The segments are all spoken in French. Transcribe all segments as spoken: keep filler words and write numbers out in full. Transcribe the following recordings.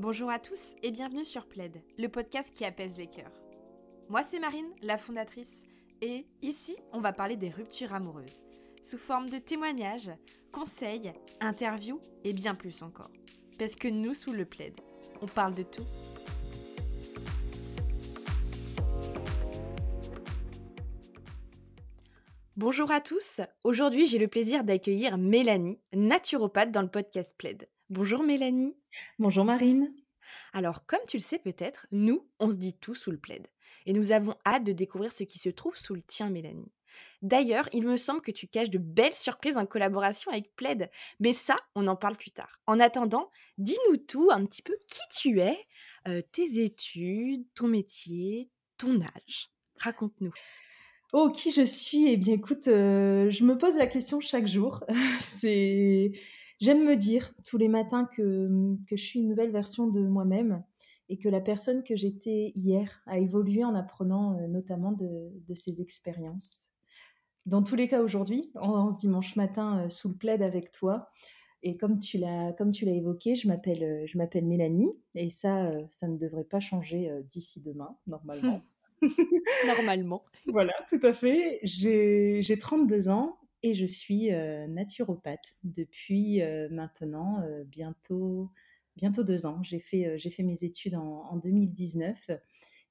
Bonjour à tous et bienvenue sur P L E D, le podcast qui apaise les cœurs. Moi c'est Marine, la fondatrice, et ici on va parler des ruptures amoureuses, sous forme de témoignages, conseils, interviews et bien plus encore. Parce que nous, sous le P L E D, on parle de tout. Bonjour à tous, aujourd'hui j'ai le plaisir d'accueillir Mélanie, naturopathe dans le podcast P L E D. Bonjour Mélanie. Bonjour Marine. Alors comme tu le sais peut-être, nous on se dit tout sous le plaid et nous avons hâte de découvrir ce qui se trouve sous le tien Mélanie. D'ailleurs il me semble que tu caches de belles surprises en collaboration avec P L E D, mais ça on en parle plus tard. En attendant, dis-nous tout un petit peu qui tu es, euh, tes études, ton métier, ton âge, raconte-nous. Oh, qui je suis? Eh bien écoute, euh, je me pose la question chaque jour, c'est... J'aime me dire tous les matins que, que je suis une nouvelle version de moi-même et que la personne que j'étais hier a évolué en apprenant euh, notamment de, de ses expériences. Dans tous les cas aujourd'hui, en, en ce dimanche matin euh, sous le plaid avec toi, et comme tu l'as, comme tu l'as évoqué, je m'appelle, euh, je m'appelle Mélanie et ça, euh, ça ne devrait pas changer euh, d'ici demain, normalement. Normalement. Voilà, tout à fait. J'ai, j'ai trente-deux ans. Et je suis euh, naturopathe depuis euh, maintenant euh, bientôt, bientôt deux ans. J'ai fait, euh, j'ai fait mes études en, en deux mille dix-neuf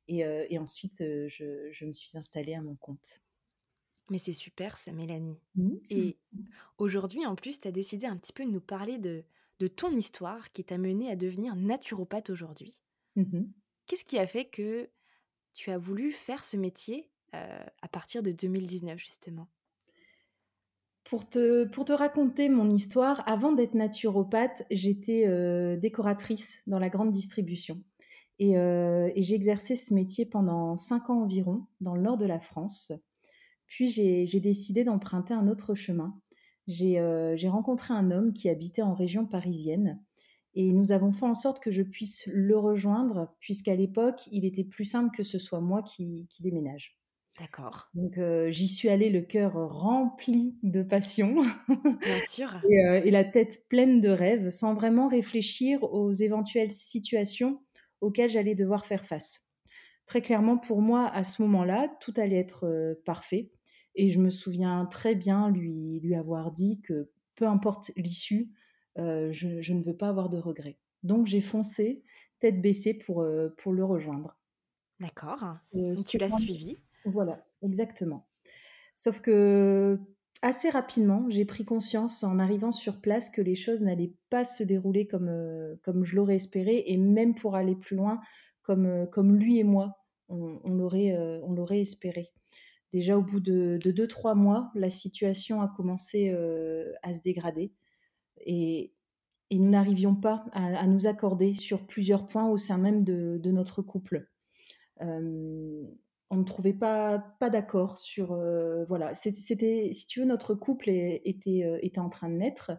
et, euh, et ensuite euh, je, je me suis installée à mon compte. Mais c'est super ça, Mélanie. Mmh. Et aujourd'hui en plus, tu as décidé un petit peu de nous parler de, de ton histoire qui t'a menée à devenir naturopathe aujourd'hui. Mmh. Qu'est-ce qui a fait que tu as voulu faire ce métier euh, à partir de deux mille dix-neuf justement ? Pour te, pour te raconter mon histoire, avant d'être naturopathe, j'étais euh, décoratrice dans la grande distribution. Et, euh, et j'ai exercé ce métier pendant cinq ans environ, dans le nord de la France. Puis j'ai, j'ai décidé d'emprunter un autre chemin. J'ai, euh, j'ai rencontré un homme qui habitait en région parisienne. Et nous avons fait en sorte que je puisse le rejoindre, puisqu'à l'époque, il était plus simple que ce soit moi qui, qui déménage. D'accord. Donc, euh, j'y suis allée le cœur rempli de passion. Bien sûr. et, euh, et la tête pleine de rêves, sans vraiment réfléchir aux éventuelles situations auxquelles j'allais devoir faire face. Très clairement, pour moi, à ce moment-là, tout allait être euh, parfait. Et je me souviens très bien lui, lui avoir dit que, peu importe l'issue, euh, je, je ne veux pas avoir de regrets. Donc, j'ai foncé, tête baissée pour, euh, pour le rejoindre. D'accord. Euh, Donc, tu l'as suivi. Voilà, exactement. Sauf que, assez rapidement, j'ai pris conscience en arrivant sur place que les choses n'allaient pas se dérouler comme, euh, comme je l'aurais espéré, et même pour aller plus loin, comme, euh, comme lui et moi, on, on, l'aurait, euh, on l'aurait espéré. Déjà, au bout de deux trois mois, la situation a commencé euh, à se dégrader, et, et nous n'arrivions pas à, à nous accorder sur plusieurs points au sein même de, de notre couple. Euh, On ne trouvait pas, pas d'accord sur... Euh, voilà, c'était, si tu veux, notre couple est, était, euh, était en train de naître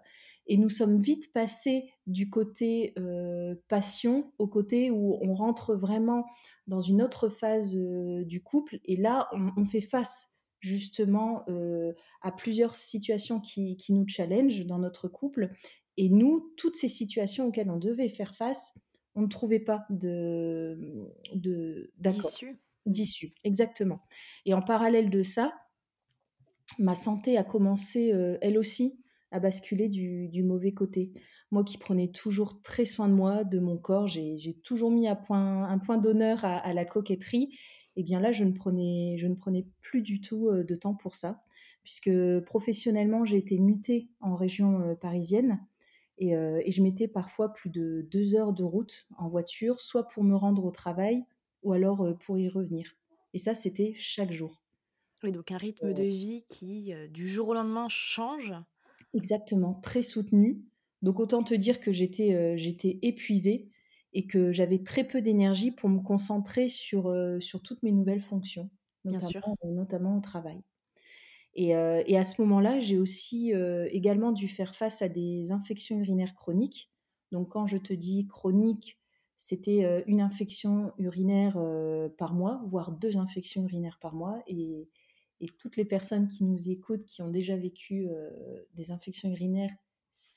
et nous sommes vite passés du côté euh, passion au côté où on rentre vraiment dans une autre phase euh, du couple et là, on, on fait face justement euh, à plusieurs situations qui, qui nous challengent dans notre couple et nous, toutes ces situations auxquelles on devait faire face, on ne trouvait pas de, de, d'accord. D'issue. D'issue, exactement. Et en parallèle de ça, ma santé a commencé, euh, elle aussi, à basculer du, du mauvais côté. Moi qui prenais toujours très soin de moi, de mon corps, j'ai, j'ai toujours mis un point, un point d'honneur à, à la coquetterie. Et bien là, je ne prenais, je ne prenais plus du tout euh, de temps pour ça, puisque professionnellement, j'ai été mutée en région euh, parisienne. Et, euh, et je mettais parfois plus de deux heures de route en voiture, soit pour me rendre au travail, ou alors pour y revenir. Et ça, c'était chaque jour. Oui, donc un rythme euh... de vie qui, euh, du jour au lendemain, change. Exactement, très soutenu. Donc autant te dire que j'étais, euh, j'étais épuisée et que j'avais très peu d'énergie pour me concentrer sur, euh, sur toutes mes nouvelles fonctions, notamment, Bien sûr. notamment au travail. Et, euh, et à ce moment-là, j'ai aussi euh, également dû faire face à des infections urinaires chroniques. Donc quand je te dis chronique, c'était une infection urinaire par mois, voire deux infections urinaires par mois. Et, et toutes les personnes qui nous écoutent, qui ont déjà vécu des infections urinaires,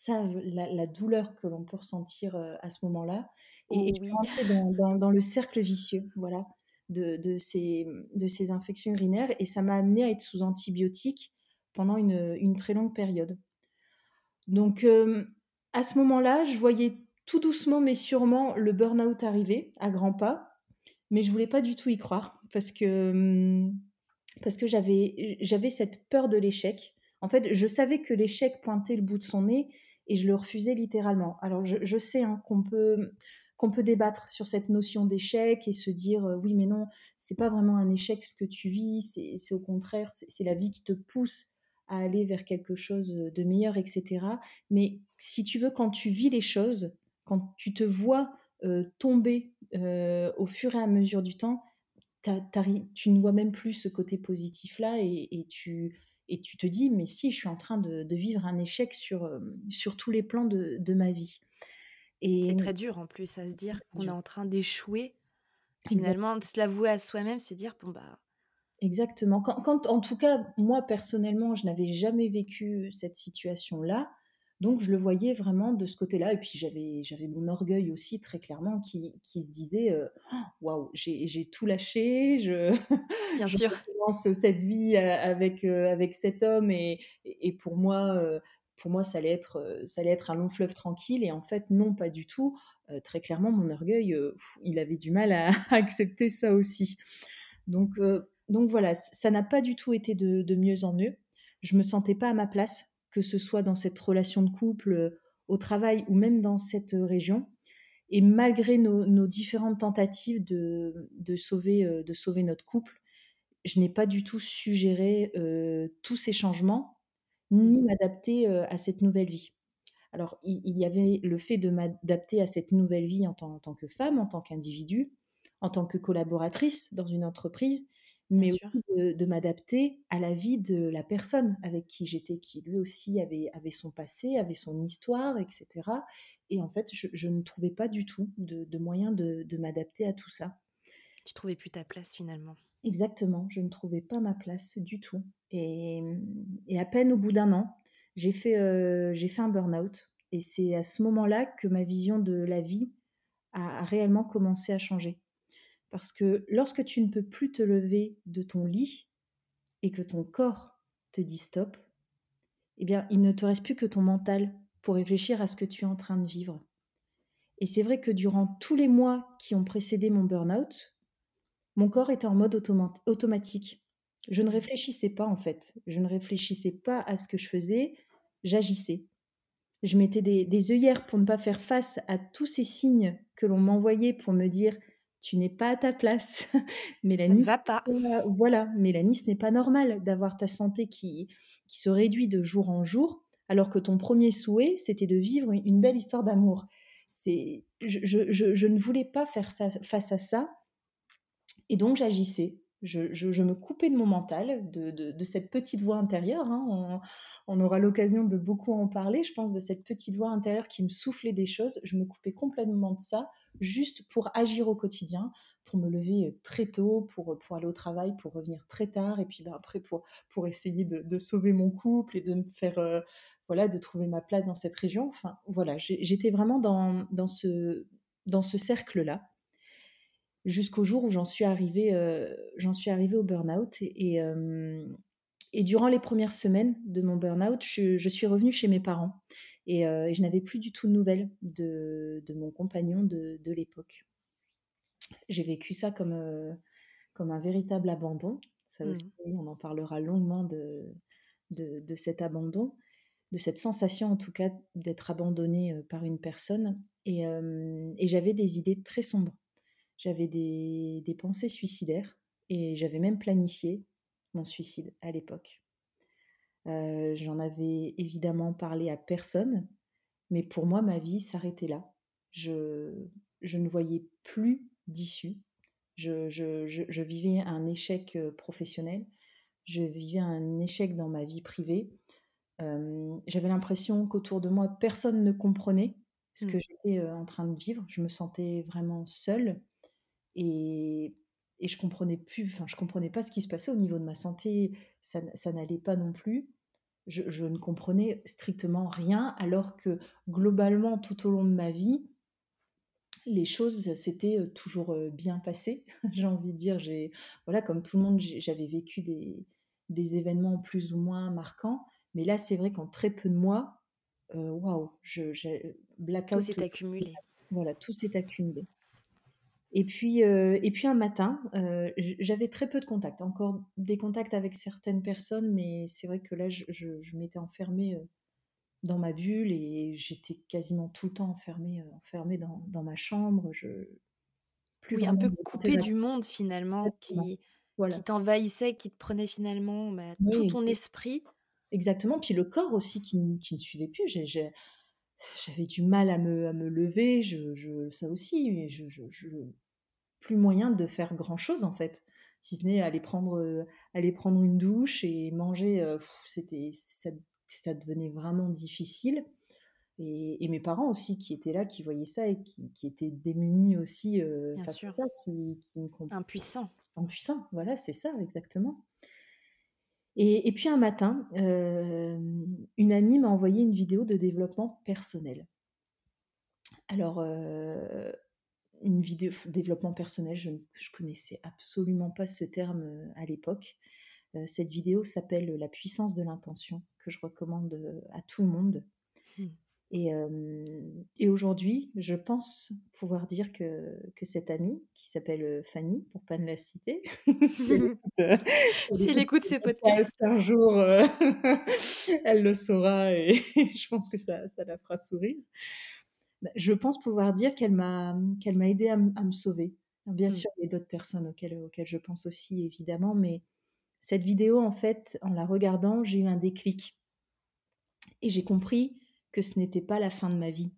savent la, la douleur que l'on peut ressentir à ce moment-là. Et, et je suis rentrée dans, dans, dans le cercle vicieux, voilà, de, de, ces, de ces infections urinaires. Et ça m'a amenée à être sous antibiotiques pendant une, une très longue période. Donc, euh, à ce moment-là, je voyais tout doucement, mais sûrement, le burn-out arriver à grands pas. Mais je ne voulais pas du tout y croire parce que, parce que j'avais, j'avais cette peur de l'échec. En fait, je savais que l'échec pointait le bout de son nez et je le refusais littéralement. Alors, je, je sais hein, qu'on peut, qu'on peut débattre sur cette notion d'échec et se dire euh, « oui, mais non, ce n'est pas vraiment un échec ce que tu vis, c'est, c'est au contraire, c'est, c'est la vie qui te pousse à aller vers quelque chose de meilleur, et cetera » Mais si tu veux, quand tu vis les choses, quand tu te vois euh, tomber euh, au fur et à mesure du temps, t'as, t'as, tu ne vois même plus ce côté positif-là et, et tu... Et tu te dis, mais si, je suis en train de, de vivre un échec sur, sur tous les plans de, de ma vie. Et... C'est très dur en plus à se dire qu'on dur. est en train d'échouer. Finalement, exactement. De se l'avouer à soi-même, se dire, bon bah... Exactement. Quand, quand, en tout cas, moi personnellement, je n'avais jamais vécu cette situation-là. Donc, je le voyais vraiment de ce côté-là. Et puis, j'avais, j'avais mon orgueil aussi, très clairement, qui, qui se disait euh, « Waouh, j'ai, j'ai tout lâché, je, Bien je sûr. commence cette vie avec, euh, avec cet homme. » Et, et pour moi, euh, pour moi ça, allait être, ça allait être un long fleuve tranquille. Et en fait, non, pas du tout. Euh, très clairement, mon orgueil, euh, il avait du mal à, à accepter ça aussi. Donc, euh, donc voilà, ça n'a pas du tout été de, de mieux en mieux. Je ne me sentais pas à ma place, que ce soit dans cette relation de couple, au travail ou même dans cette région. Et malgré nos, nos différentes tentatives de, de, sauver, de sauver notre couple, je n'ai pas du tout su gérer euh, tous ces changements, ni m'adapter euh, à cette nouvelle vie. Alors, il, il y avait le fait de m'adapter à cette nouvelle vie en tant, en tant que femme, en tant qu'individu, en tant que collaboratrice dans une entreprise, mais aussi de, de m'adapter à la vie de la personne avec qui j'étais, qui lui aussi avait, avait son passé, avait son histoire, et cetera. Et en fait, je, je ne trouvais pas du tout de, de moyen de, de m'adapter à tout ça. Tu ne trouvais plus ta place finalement. Exactement, je ne trouvais pas ma place du tout. Et, et à peine au bout d'un an, j'ai fait, euh, j'ai fait un burn-out. Et c'est à ce moment-là que ma vision de la vie a, a réellement commencé à changer. Parce que lorsque tu ne peux plus te lever de ton lit et que ton corps te dit stop, eh bien, il ne te reste plus que ton mental pour réfléchir à ce que tu es en train de vivre. Et c'est vrai que durant tous les mois qui ont précédé mon burn-out, mon corps était en mode automa- automatique. Je ne réfléchissais pas en fait. Je ne réfléchissais pas à ce que je faisais, j'agissais. Je mettais des, des œillères pour ne pas faire face à tous ces signes que l'on m'envoyait pour me dire... Tu n'es pas à ta place, Mélanie. Ça ne va pas. Voilà, Mélanie, ce n'est pas normal d'avoir ta santé qui, qui se réduit de jour en jour, alors que ton premier souhait, c'était de vivre une belle histoire d'amour. C'est, je, je, je, je ne voulais pas faire ça, face à ça, et donc j'agissais. Je, je, je me coupais de mon mental, de, de, de cette petite voix intérieure. Hein. On, on aura l'occasion de beaucoup en parler, je pense, de cette petite voix intérieure qui me soufflait des choses. Je me coupais complètement de ça, juste pour agir au quotidien, pour me lever très tôt, pour, pour aller au travail, pour revenir très tard, et puis ben après pour, pour essayer de, de sauver mon couple et de me faire, euh, voilà, de trouver ma place dans cette région. Enfin, voilà, j'étais vraiment dans, dans, ce, dans ce cercle-là, jusqu'au jour où j'en suis arrivée, euh, j'en suis arrivée au burn-out. Et, et, euh, et durant les premières semaines de mon burn-out, je, je suis revenue chez mes parents. Et, euh, et je n'avais plus du tout de nouvelles de, de mon compagnon de, de l'époque. J'ai vécu ça comme, euh, comme un véritable abandon. Ça aussi, mmh. on en parlera longuement de, de, de cet abandon, de cette sensation en tout cas d'être abandonnée par une personne. Et, euh, et j'avais des idées très sombres. J'avais des, des pensées suicidaires et j'avais même planifié mon suicide à l'époque. Euh, j'en avais évidemment parlé à personne, mais pour moi, ma vie s'arrêtait là. Je, je ne voyais plus d'issue. Je, je, je, je vivais un échec professionnel, je vivais un échec dans ma vie privée. Euh, j'avais l'impression qu'autour de moi, personne ne comprenait ce que mmh. j'étais en train de vivre. Je me sentais vraiment seule. Et, et je comprenais plus, enfin, je comprenais pas ce qui se passait au niveau de ma santé, ça, ça n'allait pas non plus. je, je ne comprenais strictement rien, alors que globalement, tout au long de ma vie, les choses s'étaient toujours bien passées, j'ai envie de dire. J'ai, voilà, comme tout le monde, j'avais vécu des, des événements plus ou moins marquants, mais là, c'est vrai qu'en très peu de mois, waouh, wow, je, je, blackout. Tout s'est tout, accumulé. Voilà, tout s'est accumulé. Et puis, euh, et puis un matin, euh, j'avais très peu de contacts, encore des contacts avec certaines personnes, mais c'est vrai que là, je, je, je m'étais enfermée dans ma bulle et j'étais quasiment tout le temps enfermée, enfermée dans, dans ma chambre. Je... Plus oui, un peu coupée du monde finalement, qui, voilà. qui t'envahissait, qui te prenait finalement bah, oui, tout ton esprit. Exactement, puis le corps aussi qui, qui ne suivait plus. J'ai, j'ai... J'avais du mal à me, à me lever, je, je, ça aussi, je, je, je, plus moyen de faire grand-chose en fait, si ce n'est aller prendre, aller prendre une douche et manger, euh, c'était, ça, ça devenait vraiment difficile. Et, et mes parents aussi qui étaient là, qui voyaient ça et qui, qui étaient démunis aussi euh, face à ça, qui, qui me comp... Impuissants. Impuissants, voilà, c'est ça exactement. Et, et puis un matin, euh, une amie m'a envoyé une vidéo de développement personnel. Alors, euh, une vidéo de développement personnel, je ne connaissais absolument pas ce terme à l'époque. Euh, cette vidéo s'appelle « La puissance de l'intention », que je recommande à tout le monde. Mmh. Et, euh, et aujourd'hui, je pense pouvoir dire que, que cette amie, qui s'appelle Fanny, pour ne pas la citer, si elle écoute, écoute ces podcasts un jour, euh, elle le saura et je pense que ça, ça la fera sourire. Je pense pouvoir dire qu'elle m'a, qu'elle m'a aidée à, m- à me sauver. Bien mmh. sûr, il y a d'autres personnes auxquelles, auxquelles je pense aussi, évidemment, mais cette vidéo, en fait, en la regardant, j'ai eu un déclic et j'ai compris que ce n'était pas la fin de ma vie,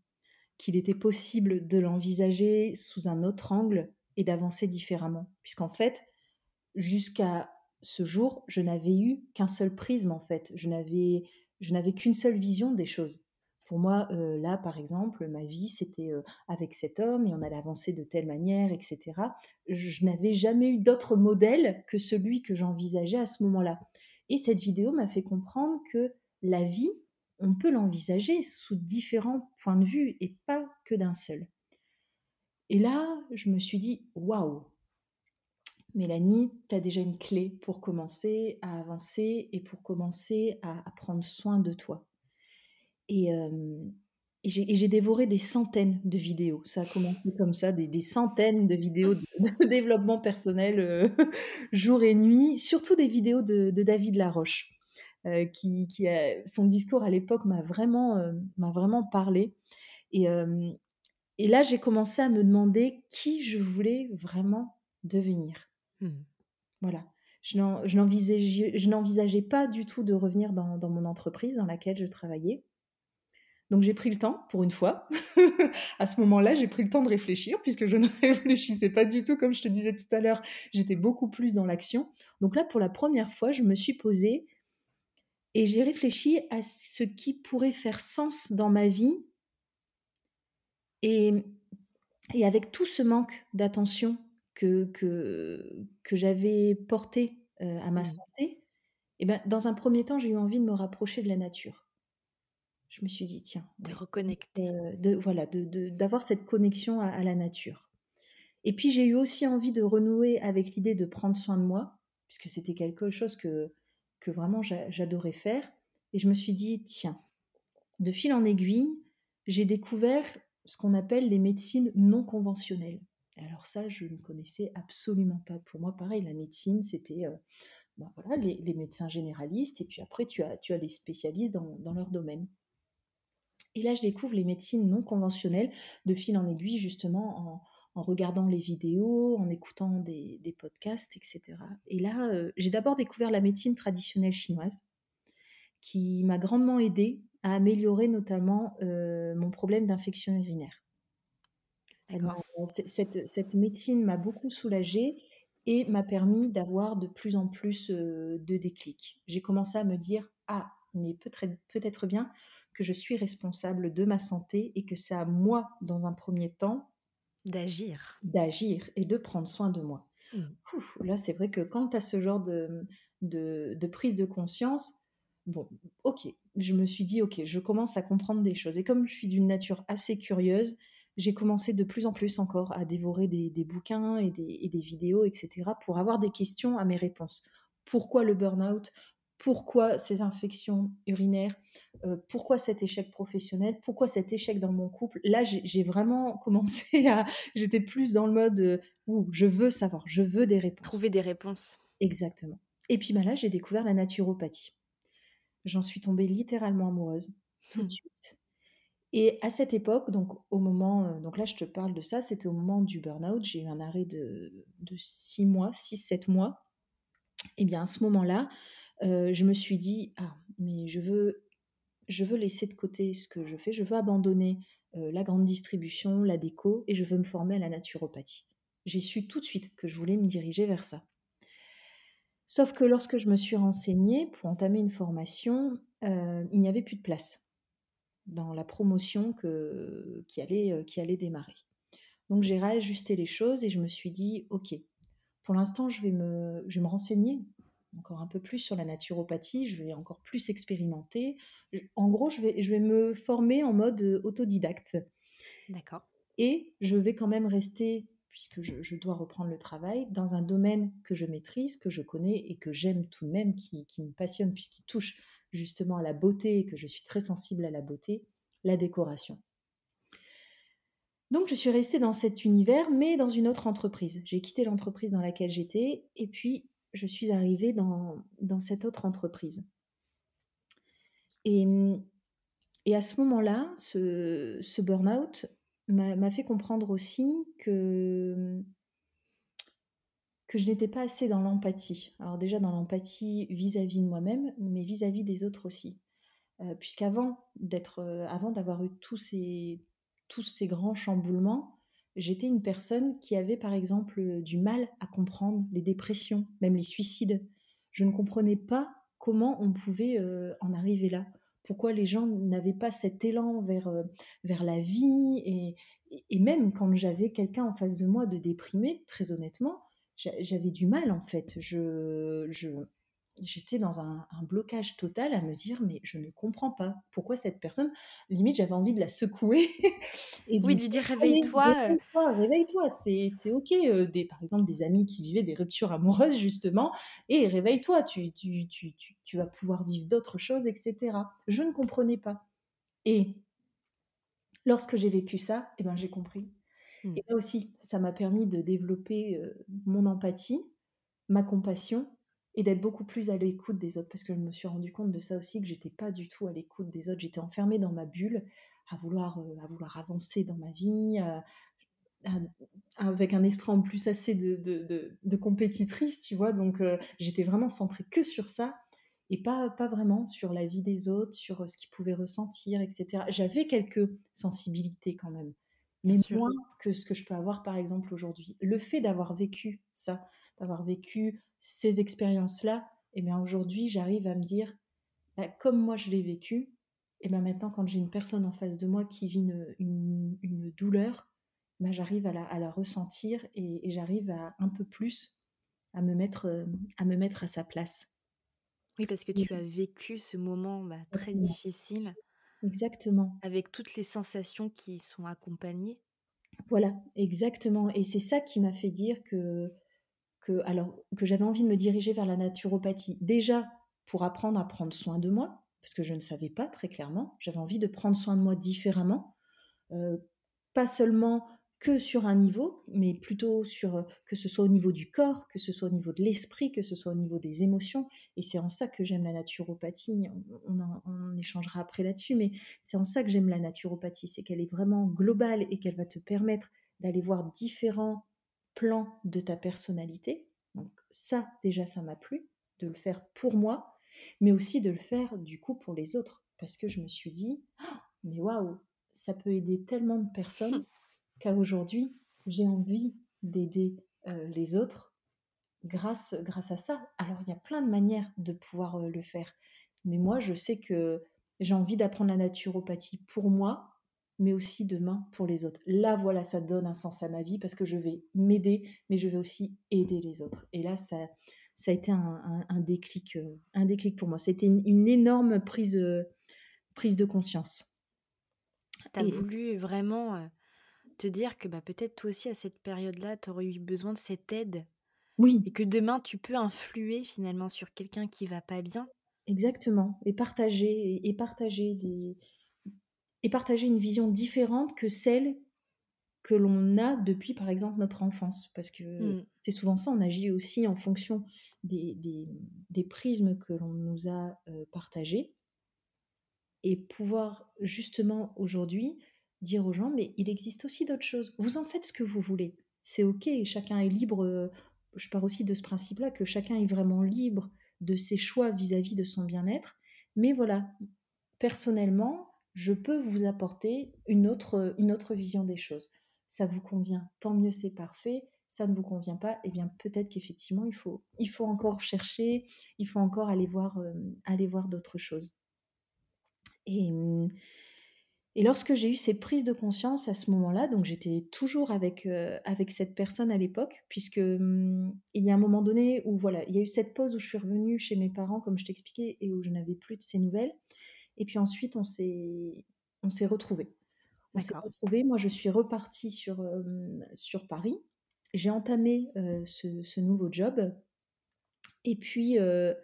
qu'il était possible de l'envisager sous un autre angle et d'avancer différemment. Puisqu'en fait, jusqu'à ce jour, je n'avais eu qu'un seul prisme, en fait. Je n'avais, je n'avais qu'une seule vision des choses. Pour moi, euh, là, par exemple, ma vie, c'était euh, avec cet homme et on allait avancer de telle manière, et cetera. Je n'avais jamais eu d'autre modèle que celui que j'envisageais à ce moment-là. Et cette vidéo m'a fait comprendre que la vie, on peut l'envisager sous différents points de vue et pas que d'un seul. Et là, je me suis dit, waouh, Mélanie, tu as déjà une clé pour commencer à avancer et pour commencer à, à prendre soin de toi. Et, euh, et, j'ai, et j'ai dévoré des centaines de vidéos. Ça a commencé comme ça, des, des centaines de vidéos de, de développement personnel euh, jour et nuit, surtout des vidéos de, de David Laroche. Euh, qui, qui a, son discours à l'époque m'a vraiment, euh, m'a vraiment parlé. Et, euh, et là, j'ai commencé à me demander qui je voulais vraiment devenir. Mmh. Voilà. Je, n'en, je, n'envisageais, je n'envisageais pas du tout de revenir dans, dans mon entreprise dans laquelle je travaillais. Donc, j'ai pris le temps, pour une fois. À ce moment-là, j'ai pris le temps de réfléchir, puisque je ne réfléchissais pas du tout, comme je te disais tout à l'heure. J'étais beaucoup plus dans l'action. Donc là, pour la première fois, je me suis posée et j'ai réfléchi à ce qui pourrait faire sens dans ma vie. Et, et avec tout ce manque d'attention que, que, que j'avais porté euh, à ma santé, et ben, dans un premier temps, j'ai eu envie de me rapprocher de la nature. Je me suis dit, tiens... De reconnecter. Euh, de, voilà, de, de, d'avoir cette connexion à, à la nature. Et puis, j'ai eu aussi envie de renouer avec l'idée de prendre soin de moi, puisque c'était quelque chose que... que vraiment j'adorais faire. Et je me suis dit, tiens, de fil en aiguille, j'ai découvert ce qu'on appelle les médecines non conventionnelles. Alors ça, je ne connaissais absolument pas. Pour moi, pareil, la médecine, c'était euh, ben voilà, les, les médecins généralistes, et puis après, tu as, tu as les spécialistes dans, dans leur domaine. Et là, je découvre les médecines non conventionnelles de fil en aiguille, justement, en, en regardant les vidéos, en écoutant des, des podcasts, et cetera. Et là, euh, j'ai d'abord découvert la médecine traditionnelle chinoise, qui m'a grandement aidée à améliorer notamment euh, mon problème d'infection urinaire. D'accord. Elle, cette, cette médecine m'a beaucoup soulagée et m'a permis d'avoir de plus en plus euh, de déclics. J'ai commencé à me dire, ah, mais peut-être, peut-être bien... que je suis responsable de ma santé et que c'est à moi, dans un premier temps, d'agir d'agir et de prendre soin de moi. Mmh. Ouf, là, c'est vrai que quand tu as ce genre de, de, de prise de conscience, Bon, ok, je me suis dit, ok, je commence à comprendre des choses. Et comme je suis d'une nature assez curieuse, j'ai commencé de plus en plus encore à dévorer des, des bouquins et des, et des vidéos, et cetera, pour avoir des questions à mes réponses. Pourquoi le burn-out ? Pourquoi ces infections urinaires ? euh, Pourquoi cet échec professionnel ? Pourquoi cet échec dans mon couple ? Là, j'ai, j'ai vraiment commencé à... J'étais plus dans le mode, euh, où je veux savoir, je veux des réponses. Trouver des réponses. Exactement. Et puis bah, là, j'ai découvert la naturopathie. J'en suis tombée littéralement amoureuse tout de suite. Et à cette époque, donc au moment, donc là je te parle de ça, c'était au moment du burn-out, j'ai eu un arrêt de, de six mois, six sept mois. Et bien à ce moment-là, euh, je me suis dit, ah, mais je veux, je veux laisser de côté ce que je fais, je veux abandonner euh, la grande distribution, la déco, et je veux me former à la naturopathie. J'ai su tout de suite que je voulais me diriger vers ça. Sauf que lorsque je me suis renseignée pour entamer une formation, euh, il n'y avait plus de place dans la promotion que, qui, allait, qui allait démarrer. Donc j'ai réajusté les choses et je me suis dit, ok, pour l'instant je vais me, je vais me renseigner encore un peu plus sur la naturopathie, je vais encore plus expérimenter. En gros, je vais, je vais me former en mode autodidacte. D'accord. Et je vais quand même rester, puisque je, je dois reprendre le travail, dans un domaine que je maîtrise, que je connais et que j'aime tout de même, qui, qui me passionne puisqu'il touche justement à la beauté et que je suis très sensible à la beauté, la décoration. Donc je suis restée dans cet univers, mais dans une autre entreprise. J'ai quitté l'entreprise dans laquelle j'étais et puis je suis arrivée dans, dans cette autre entreprise. Et, et à ce moment-là, ce, ce burn-out... m'a fait comprendre aussi que, que je n'étais pas assez dans l'empathie. Alors déjà dans l'empathie vis-à-vis de moi-même, mais vis-à-vis des autres aussi. Euh, puisqu'avant d'être, euh, avant d'avoir eu tous ces, tous ces grands chamboulements, j'étais une personne qui avait par exemple du mal à comprendre les dépressions, même les suicides. Je ne comprenais pas comment on pouvait euh, en arriver là. Pourquoi les gens n'avaient pas cet élan vers, vers la vie et, et même quand j'avais quelqu'un en face de moi de déprimé, très honnêtement, j'avais du mal en fait. Je, je, j'étais dans un, un blocage total à me dire mais je ne comprends pas pourquoi cette personne, limite j'avais envie de la secouer. Et oui, de lui dire réveille-toi. Réveille-toi, réveille-toi, c'est, c'est ok. Des, par exemple des amis qui vivaient des ruptures amoureuses justement, et réveille-toi, tu, tu, tu, tu, tu vas pouvoir vivre d'autres choses, et cetera. Je ne comprenais pas. Et lorsque j'ai vécu ça, eh ben, j'ai compris. Mmh. Et là aussi, ça m'a permis de développer euh, mon empathie, ma compassion, et d'être beaucoup plus à l'écoute des autres, parce que je me suis rendu compte de ça aussi, que j'étais pas du tout à l'écoute des autres, j'étais enfermée dans ma bulle, à vouloir, euh, à vouloir avancer dans ma vie, à, à, avec un esprit en plus assez de, de, de, de compétitrice, tu vois, donc euh, j'étais vraiment centrée que sur ça, et pas, pas vraiment sur la vie des autres, sur ce qu'ils pouvaient ressentir, et cetera. J'avais quelques sensibilités quand même, mais moins que ce que je peux avoir par exemple aujourd'hui. Le fait d'avoir vécu ça, d'avoir vécu ces expériences-là, eh bien aujourd'hui, j'arrive à me dire, bah, comme moi je l'ai vécu, eh bien maintenant, quand j'ai une personne en face de moi qui vit une, une, une douleur, bah, j'arrive à la, à la ressentir et, et j'arrive à un peu plus à me mettre à, me mettre à sa place. Oui, parce que tu as vécu ce moment bah, très Exactement. difficile. Exactement. Avec toutes les sensations qui y sont accompagnées. Voilà, exactement. Et c'est ça qui m'a fait dire que Que, alors, que j'avais envie de me diriger vers la naturopathie, déjà pour apprendre à prendre soin de moi, parce que je ne savais pas très clairement, j'avais envie de prendre soin de moi différemment, euh, pas seulement que sur un niveau, mais plutôt sur, que ce soit au niveau du corps, que ce soit au niveau de l'esprit, que ce soit au niveau des émotions, et c'est en ça que j'aime la naturopathie, on, en, on échangera après là-dessus, mais c'est en ça que j'aime la naturopathie, c'est qu'elle est vraiment globale et qu'elle va te permettre d'aller voir différents plan de ta personnalité. Donc ça, déjà, ça m'a plu, de le faire pour moi, mais aussi de le faire, du coup, pour les autres. Parce que je me suis dit, oh, mais waouh, ça peut aider tellement de personnes qu'à aujourd'hui, j'ai envie d'aider euh, les autres grâce, grâce à ça. Alors, il y a plein de manières de pouvoir euh, le faire. Mais moi, je sais que j'ai envie d'apprendre la naturopathie pour moi, mais aussi demain pour les autres. Là, voilà, ça donne un sens à ma vie parce que je vais m'aider, mais je vais aussi aider les autres. Et là, ça, ça a été un, un, un, déclic, un déclic pour moi. C'était une, une énorme prise, euh, prise de conscience. Tu as voulu vraiment te dire que bah, peut-être toi aussi, à cette période-là, tu aurais eu besoin de cette aide. Oui. Et que demain, tu peux influer finalement sur quelqu'un qui ne va pas bien. Exactement. Et partager, et partager des... et partager une vision différente que celle que l'on a depuis, par exemple, notre enfance. Parce que mmh. c'est souvent ça, on agit aussi en fonction des, des, des prismes que l'on nous a euh, partagés. Et pouvoir, justement, aujourd'hui, dire aux gens, mais il existe aussi d'autres choses. Vous en faites ce que vous voulez. C'est OK, chacun est libre. Je pars aussi de ce principe-là, que chacun est vraiment libre de ses choix vis-à-vis de son bien-être. Mais voilà, personnellement, je peux vous apporter une autre, une autre vision des choses. Ça vous convient, tant mieux, c'est parfait. Ça ne vous convient pas, eh bien peut-être qu'effectivement, il faut, il faut encore chercher, il faut encore aller voir, euh, aller voir d'autres choses. Et, et lorsque j'ai eu ces prises de conscience à ce moment-là, donc j'étais toujours avec, euh, avec cette personne à l'époque, puisque euh, il y a un moment donné où voilà, il y a eu cette pause où je suis revenue chez mes parents, comme je t'expliquais, et où je n'avais plus de ces nouvelles. Et puis ensuite, on s'est, on s'est retrouvés. On D'accord. s'est retrouvés. Moi, je suis repartie sur, euh, sur Paris. J'ai entamé euh, ce, ce nouveau job. Et puis, euh,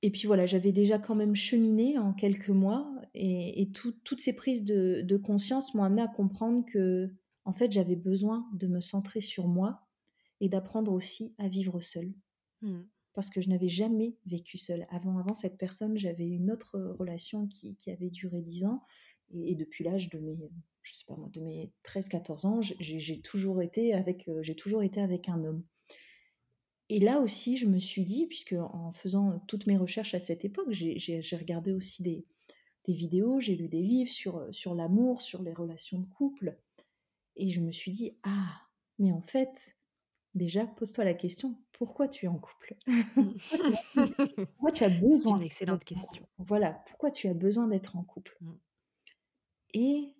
et puis voilà, j'avais déjà quand même cheminé en quelques mois. Et, et tout, toutes ces prises de, de conscience m'ont amenée à comprendre que, en fait, j'avais besoin de me centrer sur moi et d'apprendre aussi à vivre seule. Mmh. Parce que je n'avais jamais vécu seule. Avant, avant cette personne, j'avais une autre relation qui, qui avait duré dix ans. Et, et depuis l'âge de mes, je sais pas moi, de mes treize à quatorze ans, j'ai, j'ai, toujours été avec, euh, j'ai toujours été avec un homme. Et là aussi, je me suis dit, puisque en faisant toutes mes recherches à cette époque, j'ai, j'ai, j'ai regardé aussi des, des vidéos, j'ai lu des livres sur, sur l'amour, sur les relations de couple. Et je me suis dit, ah, mais en fait... Déjà, pose-toi la question, pourquoi tu es en couple ? Pourquoi tu as besoin ? C'est une excellente question. Voilà, pourquoi tu as besoin d'être en couple ? Et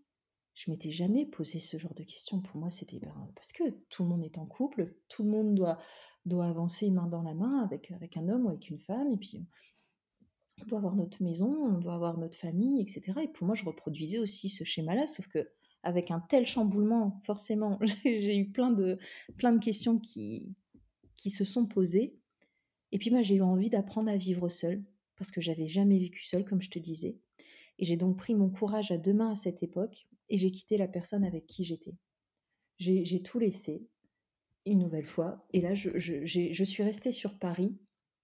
je ne m'étais jamais posé ce genre de question. Pour moi, c'était ben, parce que tout le monde est en couple, tout le monde doit, doit avancer main dans la main avec, avec un homme ou avec une femme, et puis on doit avoir notre maison, on doit avoir notre famille, et cetera. Et pour moi, je reproduisais aussi ce schéma-là, sauf que avec un tel chamboulement, forcément, j'ai eu plein de, plein de questions qui, qui se sont posées. Et puis, moi, j'ai eu envie d'apprendre à vivre seule, parce que j'avais jamais vécu seule, comme je te disais. Et j'ai donc pris mon courage à deux mains à cette époque, et j'ai quitté la personne avec qui j'étais. J'ai, j'ai tout laissé, une nouvelle fois. Et là, je, je, j'ai, je suis restée sur Paris,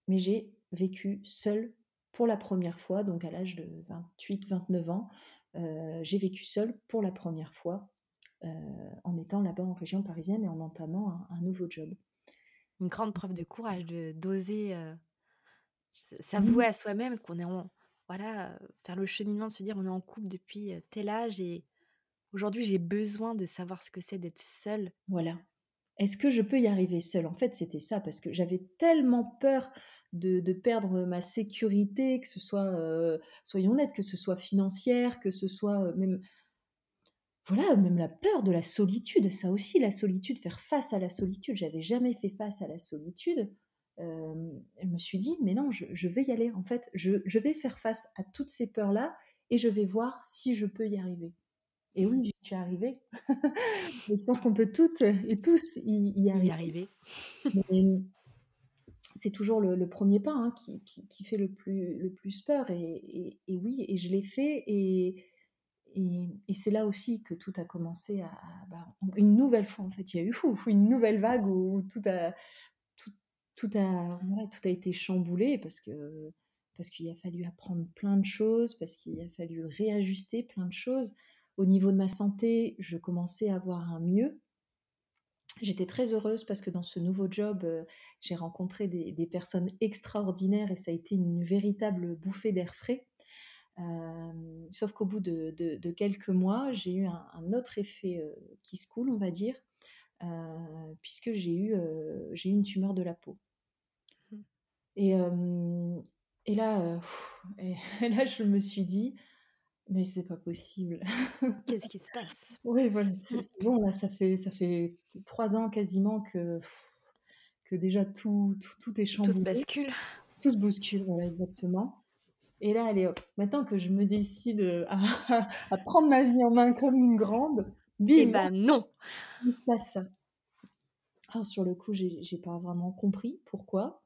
mais j'ai vécu seule pour la première fois, donc à l'âge de vingt-huit à vingt-neuf ans. Euh, j'ai vécu seule pour la première fois euh, en étant là-bas en région parisienne et en entamant un, un nouveau job. Une grande preuve de courage de, d'oser euh, s'avouer mmh. à soi-même qu'on est en, voilà, faire le cheminement de se dire on est en couple depuis tel âge et aujourd'hui j'ai besoin de savoir ce que c'est d'être seule. Voilà. Est-ce que je peux y arriver seule ? En fait, c'était ça, parce que j'avais tellement peur de, de perdre ma sécurité, que ce soit, euh, soyons honnêtes, que ce soit financière, que ce soit même... Voilà, même la peur de la solitude, ça aussi, la solitude, faire face à la solitude. J'avais jamais fait face à la solitude. Euh, je me suis dit, mais non, je, je vais y aller, en fait. Je, je vais faire face à toutes ces peurs-là et je vais voir si je peux y arriver. Et oui, j'y suis arrivée. Je pense qu'on peut toutes et tous y, y arriver. Y arriver. Mais c'est toujours le, le premier pas hein, qui, qui, qui fait le plus, le plus peur. Et, et, et oui, et je l'ai fait. Et, et, et c'est là aussi que tout a commencé à... Bah, une nouvelle fois, en fait, il y a eu ouf, une nouvelle vague où tout a, tout, tout a, ouais, tout a été chamboulé parce que, parce qu'il a fallu apprendre plein de choses, parce qu'il a fallu réajuster plein de choses. Au niveau de ma santé, je commençais à avoir un mieux. J'étais très heureuse parce que dans ce nouveau job, euh, j'ai rencontré des, des personnes extraordinaires et ça a été une véritable bouffée d'air frais. Euh, sauf qu'au bout de, de, de quelques mois, j'ai eu un, un autre effet euh, qui se coule, on va dire, euh, puisque j'ai eu, euh, j'ai eu une tumeur de la peau. Et, euh, et, là, euh, pff, et là, je me suis dit... Mais c'est pas possible. Qu'est-ce qui se passe ? Oui, voilà, c'est, c'est bon, là, ça fait, ça fait trois ans quasiment que, que déjà tout, tout, tout est chamboulé. Tout se bascule. Tout se bouscule, voilà, exactement. Et là, allez hop, maintenant que je me décide à, à prendre ma vie en main comme une grande, bim. Eh ben non. Il se passe ça. Alors sur le coup, j'ai, j'ai pas vraiment compris pourquoi.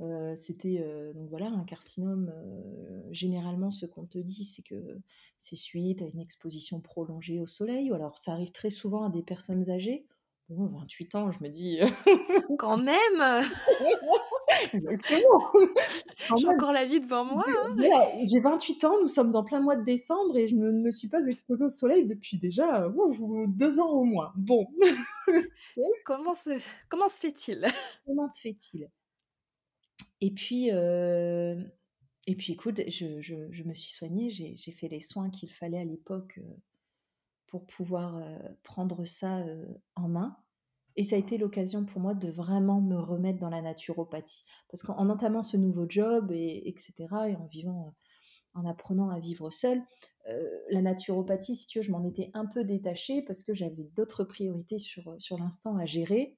Euh, c'était euh, donc voilà, un carcinome, euh, généralement ce qu'on te dit c'est que c'est suite à une exposition prolongée au soleil, ou alors ça arrive très souvent à des personnes âgées. Bon, vingt-huit ans, je me dis quand même. Exactement. Quand j'ai même. Encore la vie devant moi, hein. J'ai vingt-huit ans, nous sommes en plein mois de décembre et je ne me, me suis pas exposée au soleil depuis déjà euh, deux ans au moins. Bon. comment, se, comment se fait-il comment se fait-il Et puis, euh, et puis, écoute, je, je, je me suis soignée, j'ai, j'ai fait les soins qu'il fallait à l'époque euh, pour pouvoir euh, prendre ça euh, en main. Et ça a été l'occasion pour moi de vraiment me remettre dans la naturopathie. Parce qu'en en entamant ce nouveau job, et, etc., et en vivant, en apprenant à vivre seule, euh, la naturopathie, si tu veux, je m'en étais un peu détachée parce que j'avais d'autres priorités sur, sur l'instant à gérer.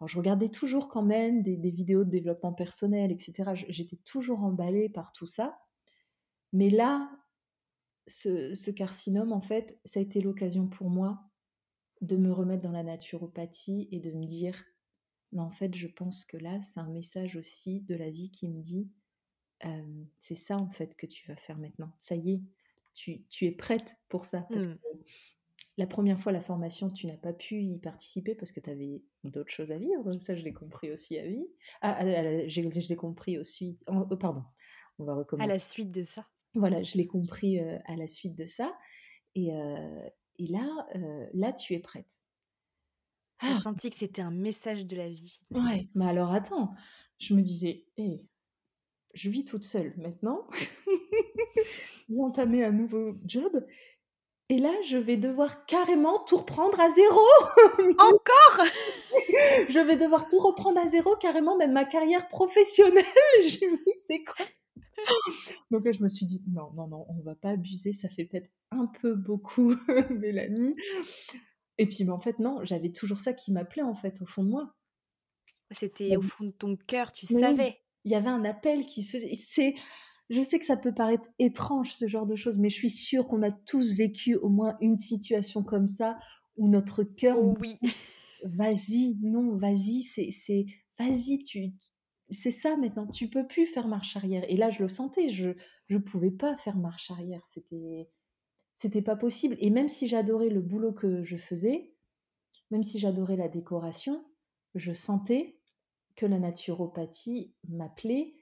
Alors, je regardais toujours quand même des, des vidéos de développement personnel, et cetera. J'étais toujours emballée par tout ça. Mais là, ce, ce carcinome, en fait, ça a été l'occasion pour moi de me remettre dans la naturopathie et de me dire, mais en fait, je pense que là, c'est un message aussi de la vie qui me dit, euh, c'est ça, en fait, que tu vas faire maintenant. Ça y est, tu, tu es prête pour ça. Parce mmh. que... La première fois, la formation, tu n'as pas pu y participer parce que tu avais d'autres choses à vivre. Ça, je l'ai compris aussi à vie. Ah, à la, à la, je, je l'ai compris aussi... En, oh, pardon, on va recommencer. À la suite de ça. Voilà, je l'ai compris euh, à la suite de ça. Et, euh, et là, euh, là, tu es prête. J'ai ah. senti que c'était un message de la vie. Finalement. Ouais, mais alors attends. Je me disais, hey, je vis toute seule maintenant. J'ai entamé un nouveau job. Et là, je vais devoir carrément tout reprendre à zéro. Encore ? Je vais devoir tout reprendre à zéro, carrément, même ma carrière professionnelle. J'ai mis, c'est quoi ? Donc là, je me suis dit, non, non, non, on ne va pas abuser, ça fait peut-être un peu beaucoup, Mélanie. Et puis, mais en fait, non, j'avais toujours ça qui m'appelait, en fait, au fond de moi. C'était Et au fond de ton cœur, tu oui, savais. Il y avait un appel qui se faisait... C'est... Je sais que ça peut paraître étrange, ce genre de choses, mais je suis sûre qu'on a tous vécu au moins une situation comme ça où notre cœur... Oh oui. Vas-y, non, vas-y, c'est... c'est vas-y, tu, c'est ça maintenant, tu peux plus faire marche arrière. Et là, je le sentais, je ne pouvais pas faire marche arrière, c'était, c'était pas possible. Et même si j'adorais le boulot que je faisais, même si j'adorais la décoration, je sentais que la naturopathie m'appelait.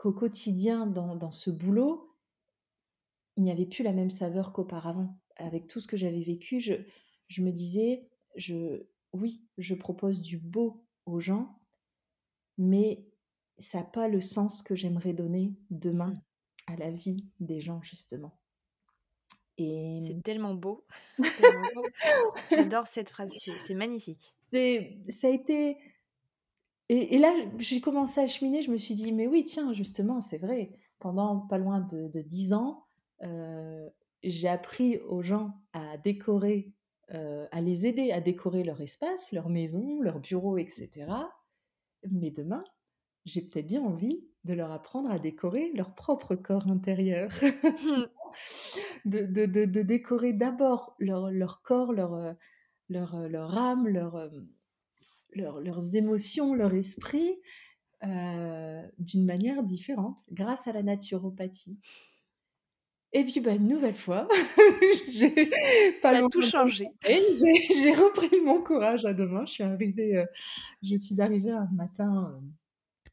Qu'au quotidien, dans, dans ce boulot, il n'y avait plus la même saveur qu'auparavant. Avec tout ce que j'avais vécu, je, je me disais, je, oui, je propose du beau aux gens, mais ça n'a pas le sens que j'aimerais donner demain à la vie des gens, justement. Et... C'est tellement beau. Tellement beau. J'adore cette phrase, c'est, c'est magnifique. C'est, ça a été... Et, et là, j'ai commencé à cheminer, je me suis dit, mais oui, tiens, justement, c'est vrai. Pendant pas loin de, de dix ans, euh, j'ai appris aux gens à décorer, euh, à les aider à décorer leur espace, leur maison, leur bureau, et cetera. Mais demain, j'ai peut-être bien envie de leur apprendre à décorer leur propre corps intérieur. de, de, de, de décorer d'abord leur, leur corps, leur, leur, leur âme, leur... Leur, leurs émotions, leur esprit, euh, d'une manière différente, grâce à la naturopathie. Et puis, bah, une nouvelle fois, j'ai pas longtemps tout changé. Et j'ai, j'ai repris mon courage à demain. Je suis arrivée, euh, je suis arrivée un matin euh,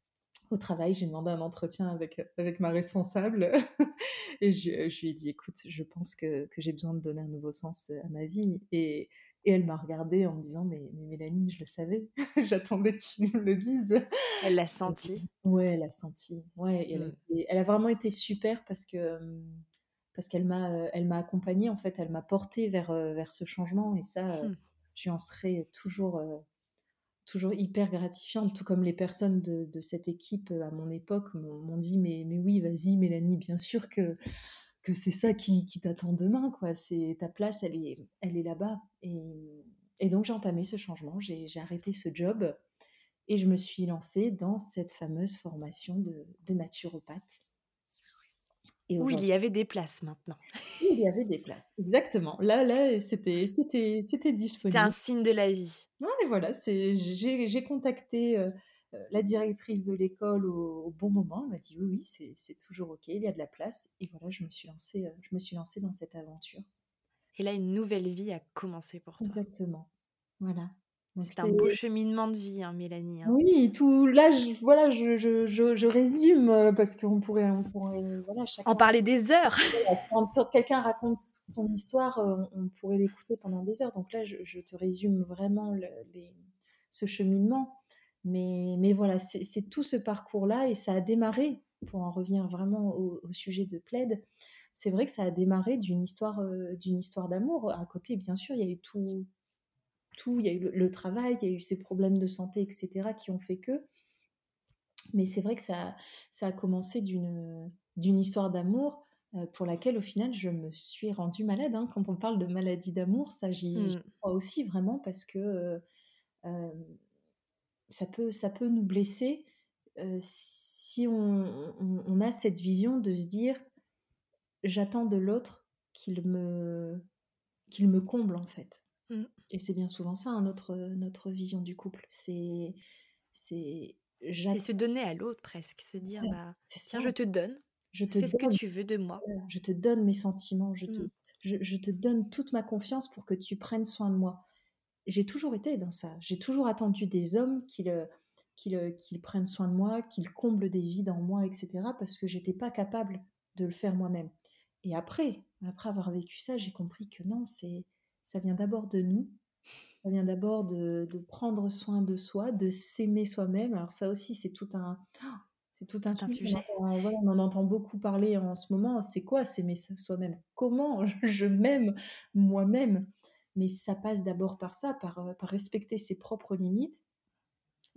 au travail. J'ai demandé un entretien avec avec ma responsable et je, je lui ai dit, écoute, je pense que que j'ai besoin de donner un nouveau sens à ma vie. Et Et elle m'a regardée en me disant, mais, mais Mélanie, je le savais, j'attendais que tu me le dises. Elle l'a senti. Ouais, elle l'a senti. Ouais, et elle, mm. et elle a vraiment été super parce que parce qu'elle m'a elle m'a accompagnée en fait, elle m'a portée vers vers ce changement et ça, mm. je lui en serai toujours toujours hyper gratifiante. Tout comme les personnes de de cette équipe à mon époque m'ont, m'ont dit, mais mais oui, vas-y Mélanie, bien sûr que. que c'est ça qui, qui t'attend demain, quoi. C'est, ta place, elle est, elle est là-bas. Et, et donc, j'ai entamé ce changement, j'ai, j'ai arrêté ce job et je me suis lancée dans cette fameuse formation de, de naturopathe. Et où il y avait des places maintenant. Il y avait des places, exactement. Là, là, c'était, c'était, c'était disponible. C'était un signe de la vie. Ouais, et voilà, c'est, j'ai, j'ai contacté euh, la directrice de l'école au, au bon moment. Elle m'a dit oui, oui, c'est, c'est toujours ok, il y a de la place. Et voilà, je me suis lancée, euh, je me suis lancée dans cette aventure. Et là, une nouvelle vie a commencé pour toi. Exactement, voilà. Donc c'est, c'est un beau cheminement de vie, hein, Mélanie. Hein. Oui, tout là, je, voilà, je, je, je, je résume parce qu'on pourrait, on pourrait voilà, chacun... en parler des heures. Quand, quand quelqu'un raconte son histoire, on, on pourrait l'écouter pendant des heures. Donc là, je, je te résume vraiment le, les, ce cheminement. Mais, mais voilà, c'est, c'est tout ce parcours-là et ça a démarré, pour en revenir vraiment au, au sujet de P L E D. C'est vrai que ça a démarré d'une histoire, euh, d'une histoire d'amour. À côté, bien sûr, il y a eu tout. Tout, il y a eu le, le travail, il y a eu ces problèmes de santé, et cetera, qui ont fait que. Mais c'est vrai que ça, ça a commencé d'une, d'une histoire d'amour euh, pour laquelle, au final, je me suis rendue malade. Hein. Quand on parle de maladie d'amour, ça, j'y, mmh. j'y crois aussi vraiment parce que euh, ça peut, ça peut nous blesser euh, si on, on, on a cette vision de se dire « j'attends de l'autre qu'il me, qu'il me comble, en fait ». Et c'est bien souvent ça, hein, notre, notre vision du couple. C'est, c'est, c'est se donner à l'autre presque, se dire ouais, bah, tiens, je te donne, je te fais donne, ce que tu veux de moi. Je te donne mes sentiments, je, mm. te, je, je te donne toute ma confiance pour que tu prennes soin de moi. J'ai toujours été dans ça. J'ai toujours attendu des hommes qu'ils, qu'ils, qu'ils prennent soin de moi, qu'ils comblent des vides en moi, et cetera. Parce que je n'étais pas capable de le faire moi-même. Et après, après avoir vécu ça, j'ai compris que non, c'est. Ça vient d'abord de nous, ça vient d'abord de, de prendre soin de soi, de s'aimer soi-même. Alors ça aussi, c'est tout un, c'est tout un, tout un sujet. On, entend, voilà, on en entend beaucoup parler en ce moment. C'est quoi s'aimer soi-même ? Comment je m'aime moi-même ? Mais ça passe d'abord par ça, par, par respecter ses propres limites.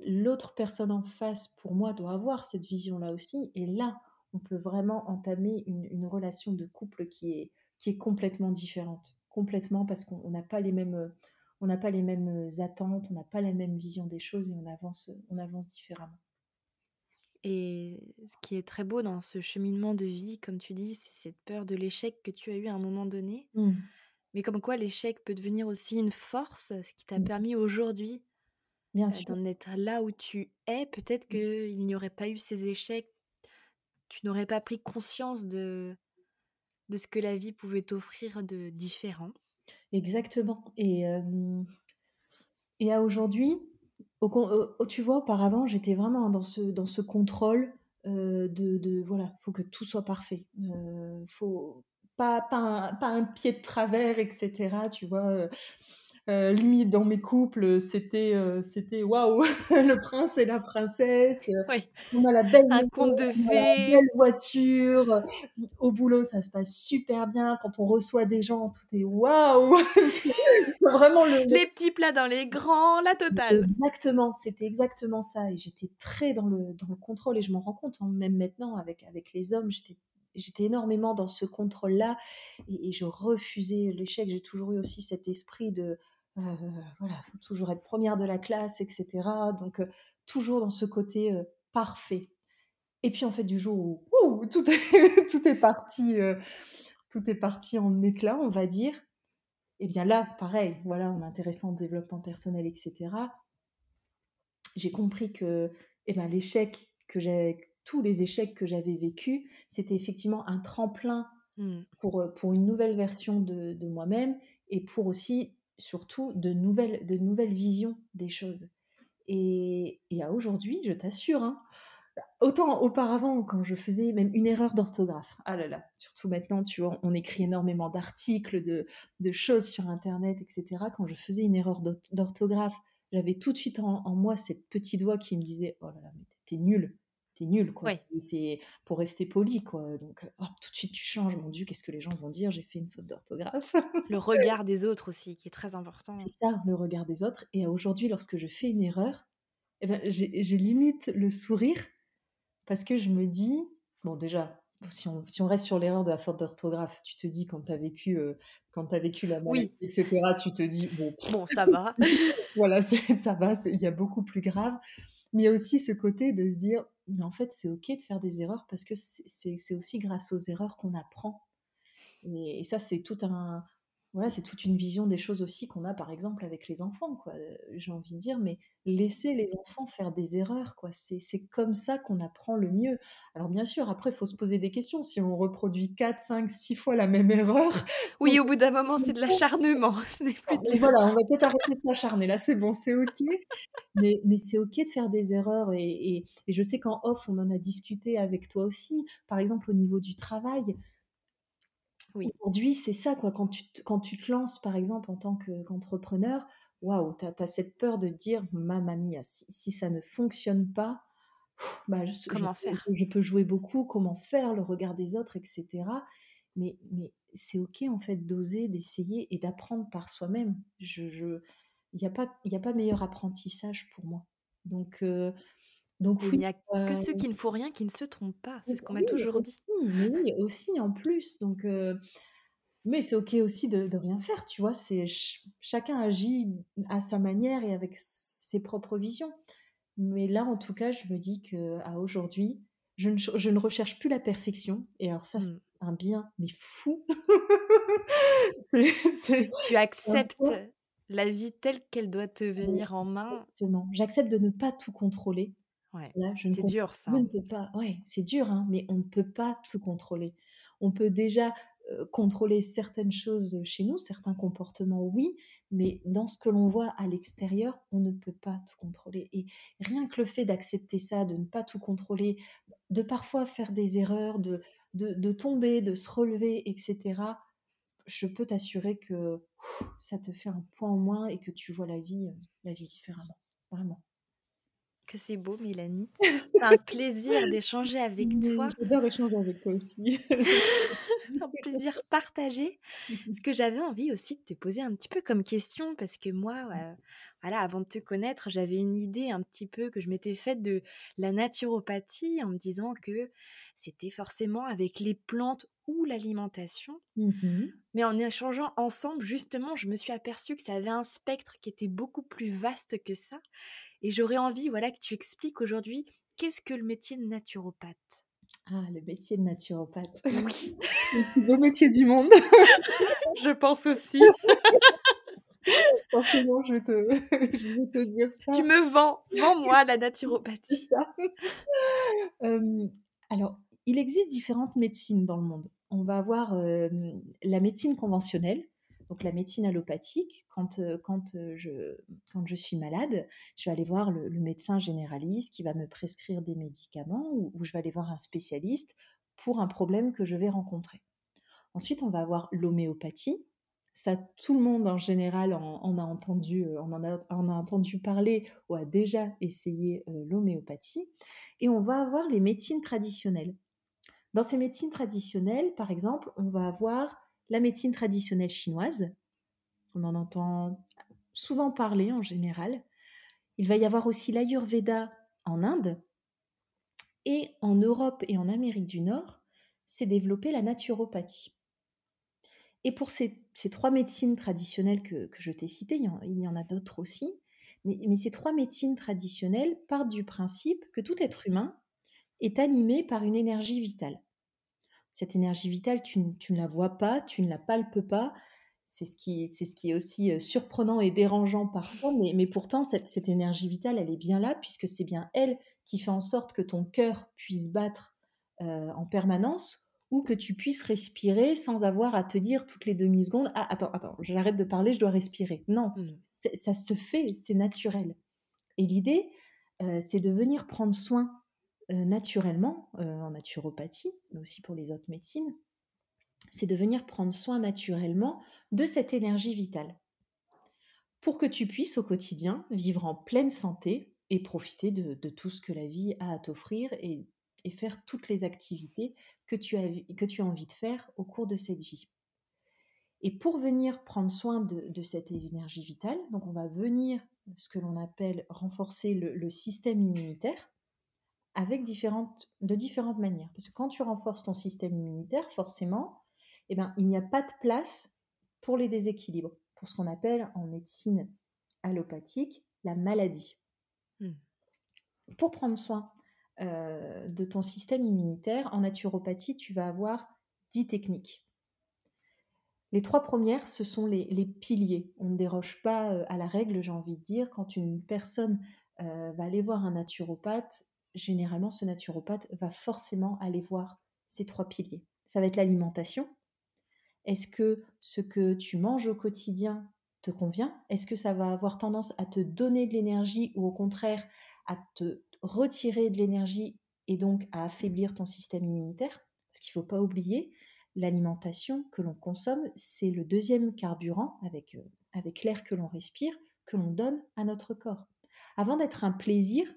L'autre personne en face, pour moi, doit avoir cette vision-là aussi. Et là, on peut vraiment entamer une, une relation de couple qui est, qui est complètement différente. Complètement, parce qu'on n'a pas les mêmes, on n'a pas les mêmes attentes, on n'a pas la même vision des choses et on avance, on avance différemment. Et ce qui est très beau dans ce cheminement de vie, comme tu dis, c'est cette peur de l'échec que tu as eu à un moment donné. Mmh. Mais comme quoi l'échec peut devenir aussi une force, ce qui t'a Bien permis sûr. Aujourd'hui Bien sûr. D'en être là où tu es. Peut-être mmh. qu'il n'y aurait pas eu ces échecs, tu n'aurais pas pris conscience de... de ce que la vie pouvait t'offrir de différent. Exactement. Et, euh, et à aujourd'hui, au, au, tu vois, auparavant, j'étais vraiment dans ce, dans ce contrôle euh, de, de, voilà, il faut que tout soit parfait. Il euh, ne faut pas, pas, un, pas un pied de travers, et cetera. Tu vois, euh, limite, dans mes couples, c'était, euh, c'était waouh, le prince et la princesse. Oui. On a la belle Un conte de fées. Belle voiture. Au boulot, ça se passe super bien. Quand on reçoit des gens, tout est waouh. C'est vraiment le... Les petits plats dans les grands, la totale. Exactement, c'était exactement ça. Et j'étais très dans le, dans le contrôle. Et je m'en rends compte, hein, même maintenant, avec, avec les hommes, j'étais, j'étais énormément dans ce contrôle-là. Et, et je refusais l'échec. J'ai toujours eu aussi cet esprit de... Euh, voilà, il faut toujours être première de la classe, et cetera. Donc, euh, toujours dans ce côté euh, parfait. Et puis, en fait, du jour où ouh, tout, est, tout, est parti, euh, tout est parti en éclat, on va dire, et bien là, pareil, voilà, en m'intéressant au développement personnel, et cetera, j'ai compris que eh ben, l'échec que j'ai, tous les échecs que j'avais vécus, c'était effectivement un tremplin mm. pour, pour une nouvelle version de, de moi-même et pour aussi... surtout de nouvelles, de nouvelles visions des choses. Et, et à aujourd'hui, je t'assure, hein, autant auparavant, quand je faisais même une erreur d'orthographe, ah là là, surtout maintenant, tu vois, on écrit énormément d'articles, de, de choses sur Internet, et cetera. Quand je faisais une erreur d'orthographe, j'avais tout de suite en, en moi cette petite voix qui me disait « Oh là là, mais t'es nulle, t'es nulle, quoi. Ouais. » c'est, c'est pour rester poli, quoi. Donc, oh, tout de suite, tu changes. Mon Dieu, qu'est-ce que les gens vont dire ? J'ai fait une faute d'orthographe. Le regard des autres aussi, qui est très important. C'est ça, le regard des autres. Et aujourd'hui, lorsque je fais une erreur, eh ben, j'ai, j'ai limite le sourire parce que je me dis... Bon, déjà, si on, si on reste sur l'erreur de la faute d'orthographe, tu te dis, quand t'as vécu, euh, quand t'as vécu la maladie, oui. et cetera, tu te dis... Bon, bon ça va. Voilà, c'est, ça va, il y a beaucoup plus grave. Mais il y a aussi ce côté de se dire, mais en fait, c'est OK de faire des erreurs parce que c'est, c'est, c'est aussi grâce aux erreurs qu'on apprend. Et, et ça, c'est tout un... Voilà, c'est toute une vision des choses aussi qu'on a, par exemple, avec les enfants, quoi. J'ai envie de dire, mais laisser les enfants faire des erreurs, quoi. C'est, c'est comme ça qu'on apprend le mieux. Alors, bien sûr, après, il faut se poser des questions. Si on reproduit quatre, cinq, six fois la même erreur... Oui, c'est... au bout d'un moment, c'est de l'acharnement. Ce n'est plus de... Voilà, on va peut-être arrêter de s'acharner. Là, c'est bon, c'est OK. Mais, mais c'est OK de faire des erreurs. Et, et, et je sais qu'en off, on en a discuté avec toi aussi. Par exemple, au niveau du travail... Oui. Aujourd'hui, c'est ça, quoi. Quand tu, te, quand tu te lances, par exemple, en tant que, qu'entrepreneur, waouh, t'as, t'as cette peur de dire, mamma mia, si, si ça ne fonctionne pas, pff, bah, je, comment je, faire je, je peux jouer beaucoup, comment faire, le regard des autres, et cetera. Mais, mais c'est OK, en fait, d'oser, d'essayer et d'apprendre par soi-même. Je, je, y a pas, y a pas meilleur apprentissage pour moi. Donc... Euh, Donc, oui, il n'y a euh... que ceux qui ne font rien qui ne se trompent pas, c'est ce qu'on oui, m'a toujours aussi, dit. Mais oui, aussi en plus. Donc, euh... mais c'est OK aussi de, de rien faire, tu vois. C'est ch- chacun agit à sa manière et avec ses propres visions. Mais là, en tout cas, je me dis qu'à aujourd'hui, je ne, je ne recherche plus la perfection. Et alors ça, c'est mm. un bien, mais fou. c'est, c'est... Tu acceptes la vie telle qu'elle doit te venir en main. Exactement. J'accepte de ne pas tout contrôler. Ouais, Là, je c'est ne dur ça. On ne peut pas, ouais, c'est dur, hein, mais on ne peut pas tout contrôler. On peut déjà euh, contrôler certaines choses chez nous, certains comportements, oui, mais dans ce que l'on voit à l'extérieur, on ne peut pas tout contrôler. Et rien que le fait d'accepter ça, de ne pas tout contrôler, de parfois faire des erreurs, de, de, de tomber, de se relever, et cetera, je peux t'assurer que ouf, ça te fait un point en moins et que tu vois la vie, la vie différemment, vraiment. Que c'est beau, Mélanie. C'est un plaisir d'échanger avec toi. J'adore échanger avec toi aussi. C'est un plaisir partagé. Ce que j'avais envie aussi de te poser un petit peu comme question, parce que moi, euh, voilà, avant de te connaître, j'avais une idée un petit peu que je m'étais faite de la naturopathie en me disant que c'était forcément avec les plantes ou l'alimentation. Mm-hmm. Mais en échangeant ensemble, justement, je me suis aperçue que ça avait un spectre qui était beaucoup plus vaste que ça. Et j'aurais envie, voilà, que tu expliques aujourd'hui qu'est-ce que le métier de naturopathe. Ah, le métier de naturopathe. Oui. Le beau métier du monde. Je pense aussi. Forcément, je vais te, je vais te dire ça. Tu me vends, vends-moi la naturopathie. euh, alors, il existe différentes médecines dans le monde. On va avoir euh, la médecine conventionnelle. Donc, la médecine allopathique, quand, euh, quand, euh, je, quand je suis malade, je vais aller voir le, le médecin généraliste qui va me prescrire des médicaments ou, ou je vais aller voir un spécialiste pour un problème que je vais rencontrer. Ensuite, on va avoir l'homéopathie. Ça, tout le monde en général en, en, a, entendu, en, en, a, en a entendu parler ou a déjà essayé euh, l'homéopathie. Et on va avoir les médecines traditionnelles. Dans ces médecines traditionnelles, par exemple, on va avoir... la médecine traditionnelle chinoise, on en entend souvent parler en général. Il va y avoir aussi l'Ayurveda en Inde. Et en Europe et en Amérique du Nord, s'est développée la naturopathie. Et pour ces, ces trois médecines traditionnelles que, que je t'ai citées, il y en, il y en a d'autres aussi, mais, mais ces trois médecines traditionnelles partent du principe que tout être humain est animé par une énergie vitale. Cette énergie vitale, tu, tu ne la vois pas, tu ne la palpes pas. C'est ce qui, c'est ce qui est aussi surprenant et dérangeant parfois, mais, mais pourtant, cette, cette énergie vitale, elle est bien là, puisque c'est bien elle qui fait en sorte que ton cœur puisse battre euh, en permanence ou que tu puisses respirer sans avoir à te dire toutes les demi-secondes « Ah, attends, attends, j'arrête de parler, je dois respirer. » Non, mmh. ça se fait, c'est naturel. Et l'idée, euh, c'est de venir prendre soin Euh, naturellement, euh, en naturopathie, mais aussi pour les autres médecines, c'est de venir prendre soin naturellement de cette énergie vitale pour que tu puisses au quotidien vivre en pleine santé et profiter de, de tout ce que la vie a à t'offrir et, et faire toutes les activités que tu as, que tu as envie de faire au cours de cette vie. Et pour venir prendre soin de, de cette énergie vitale, donc on va venir, ce que l'on appelle renforcer le, le système immunitaire, avec différentes, de différentes manières. Parce que quand tu renforces ton système immunitaire, forcément, eh ben, il n'y a pas de place pour les déséquilibres, pour ce qu'on appelle en médecine allopathique la maladie. Mmh. pour prendre soin euh, de ton système immunitaire, en naturopathie, tu vas avoir dix techniques. Les trois premières, ce sont les, les piliers. On ne déroge pas à la règle, j'ai envie de dire. Quand une personne euh, va aller voir un naturopathe, généralement, ce naturopathe va forcément aller voir ces trois piliers. Ça va être l'alimentation. Est-ce que ce que tu manges au quotidien te convient ? Est-ce que ça va avoir tendance à te donner de l'énergie ou au contraire à te retirer de l'énergie et donc à affaiblir ton système immunitaire ? Parce qu'il ne faut pas oublier, l'alimentation que l'on consomme, c'est le deuxième carburant avec, euh, avec l'air que l'on respire, que l'on donne à notre corps. Avant d'être un plaisir,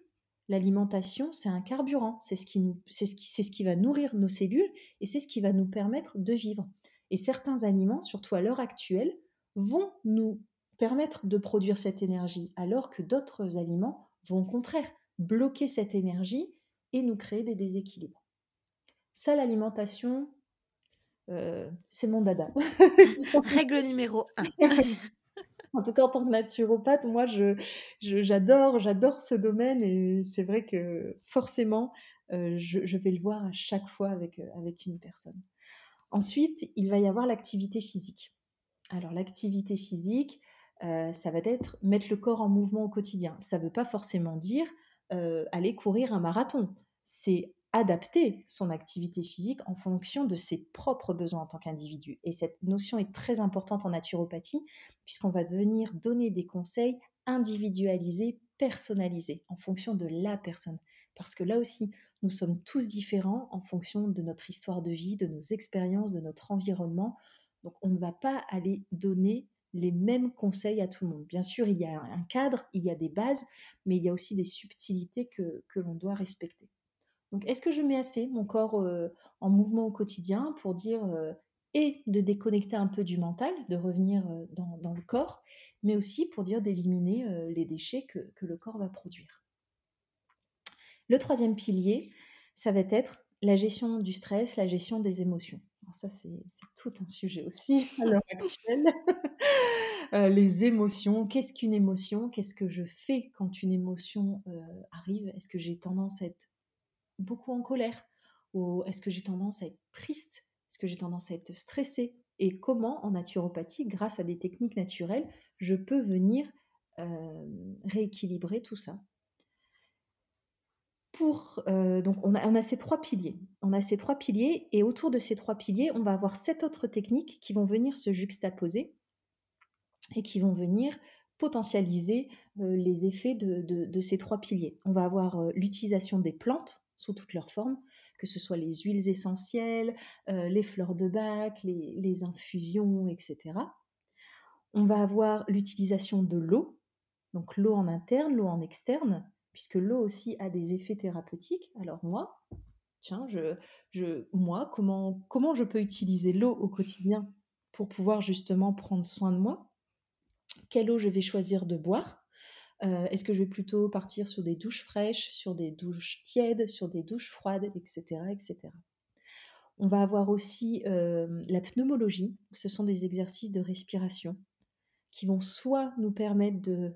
l'alimentation, c'est un carburant, c'est ce qui nous, c'est ce qui, c'est ce qui va nourrir nos cellules et c'est ce qui va nous permettre de vivre. Et certains aliments, surtout à l'heure actuelle, vont nous permettre de produire cette énergie, alors que d'autres aliments vont au contraire bloquer cette énergie et nous créer des déséquilibres. Ça, l'alimentation, euh, c'est mon dada. Règle numéro un. En tout cas, en tant que naturopathe, moi, je, je, j'adore, j'adore ce domaine et c'est vrai que forcément, euh, je, je vais le voir à chaque fois avec, euh, avec une personne. Ensuite, il va y avoir l'activité physique. Alors, l'activité physique, euh, ça va être mettre le corps en mouvement au quotidien. Ça ne veut pas forcément dire euh, aller courir un marathon. C'est adapter son activité physique en fonction de ses propres besoins en tant qu'individu. Et cette notion est très importante en naturopathie, puisqu'on va venir donner des conseils individualisés, personnalisés, en fonction de la personne. Parce que là aussi, nous sommes tous différents en fonction de notre histoire de vie, de nos expériences, de notre environnement. Donc, on ne va pas aller donner les mêmes conseils à tout le monde. Bien sûr, il y a un cadre, il y a des bases, mais il y a aussi des subtilités que, que l'on doit respecter. Donc, est-ce que je mets assez mon corps euh, en mouvement au quotidien pour dire, euh, et de déconnecter un peu du mental, de revenir euh, dans, dans le corps, mais aussi pour dire d'éliminer euh, les déchets que, que le corps va produire. Le troisième pilier, ça va être la gestion du stress, la gestion des émotions. Alors ça, c'est, c'est tout un sujet aussi à l'heure actuelle. euh, les émotions, qu'est-ce qu'une émotion ? Qu'est-ce que je fais quand une émotion euh, arrive ? Est-ce que j'ai tendance à être beaucoup en colère ? Ou est-ce que j'ai tendance à être triste ? Est-ce que j'ai tendance à être stressée ? Et comment, en naturopathie, grâce à des techniques naturelles, je peux venir euh, rééquilibrer tout ça ? Pour, euh, donc on a, on a ces trois piliers. On a ces trois piliers et autour de ces trois piliers, on va avoir sept autres techniques qui vont venir se juxtaposer et qui vont venir potentialiser euh, les effets de, de, de ces trois piliers. On va avoir euh, l'utilisation des plantes sous toutes leurs formes, que ce soit les huiles essentielles, euh, les fleurs de bac, les, les infusions, et cetera. On va avoir l'utilisation de l'eau, donc l'eau en interne, l'eau en externe, puisque l'eau aussi a des effets thérapeutiques. Alors moi, tiens, je, je, moi, comment, comment je peux utiliser l'eau au quotidien pour pouvoir justement prendre soin de moi ? Quelle eau je vais choisir de boire ? euh, Est-ce que je vais plutôt partir sur des douches fraîches, sur des douches tièdes, sur des douches froides, et cetera, et cetera. On va avoir aussi euh, la pneumologie. Ce sont des exercices de respiration qui vont soit nous permettre de,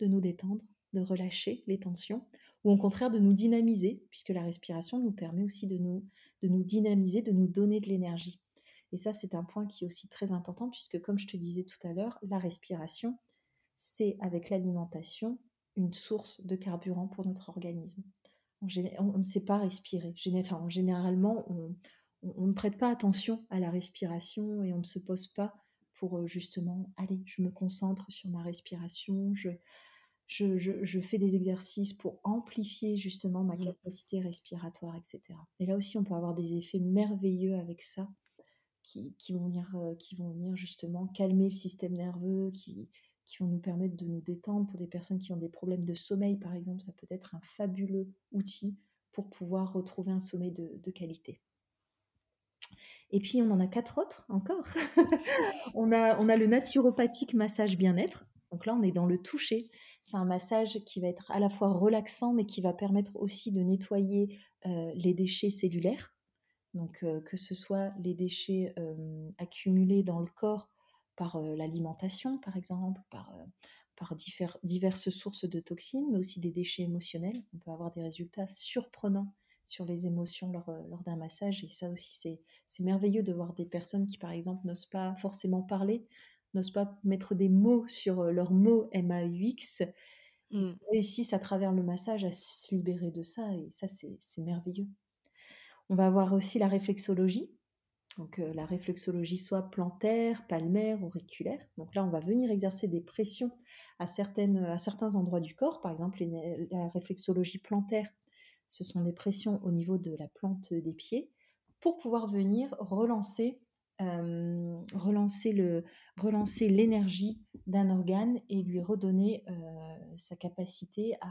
de nous détendre, de relâcher les tensions, ou au contraire de nous dynamiser, puisque la respiration nous permet aussi de nous, de nous dynamiser, de nous donner de l'énergie. Et ça, c'est un point qui est aussi très important, puisque comme je te disais tout à l'heure, la respiration, c'est avec l'alimentation une source de carburant pour notre organisme. On, on ne sait pas respirer. Enfin, généralement, on, on, on ne prête pas attention à la respiration et on ne se pose pas pour justement, allez, je me concentre sur ma respiration, je... Je, je, je fais des exercices pour amplifier justement ma capacité respiratoire, et cetera. Et là aussi, on peut avoir des effets merveilleux avec ça, qui, qui, vont, venir, qui vont venir justement calmer le système nerveux, qui, qui vont nous permettre de nous détendre. Pour des personnes qui ont des problèmes de sommeil, par exemple, ça peut être un fabuleux outil pour pouvoir retrouver un sommeil de, de qualité. Et puis, on en a quatre autres encore. on, a, on a le naturopathique massage bien-être. Donc là, on est dans le toucher. C'est un massage qui va être à la fois relaxant, mais qui va permettre aussi de nettoyer euh, les déchets cellulaires. Donc euh, que ce soit les déchets euh, accumulés dans le corps par euh, l'alimentation, par exemple, par, euh, par divers, diverses sources de toxines, mais aussi des déchets émotionnels. On peut avoir des résultats surprenants sur les émotions lors, lors d'un massage, et ça aussi c'est, c'est merveilleux de voir des personnes qui par exemple n'osent pas forcément parler, n'osent pas mettre des mots sur leurs mots M A U X, mm. réussissent à travers le massage à se libérer de ça, et ça c'est, c'est merveilleux. On va avoir aussi la réflexologie, donc euh, la réflexologie soit plantaire, palmaire, auriculaire, donc là on va venir exercer des pressions à, certaines, à certains endroits du corps, par exemple les, la réflexologie plantaire. Ce sont des pressions au niveau de la plante des pieds pour pouvoir venir relancer, euh, relancer, le, relancer l'énergie d'un organe et lui redonner euh, sa capacité à,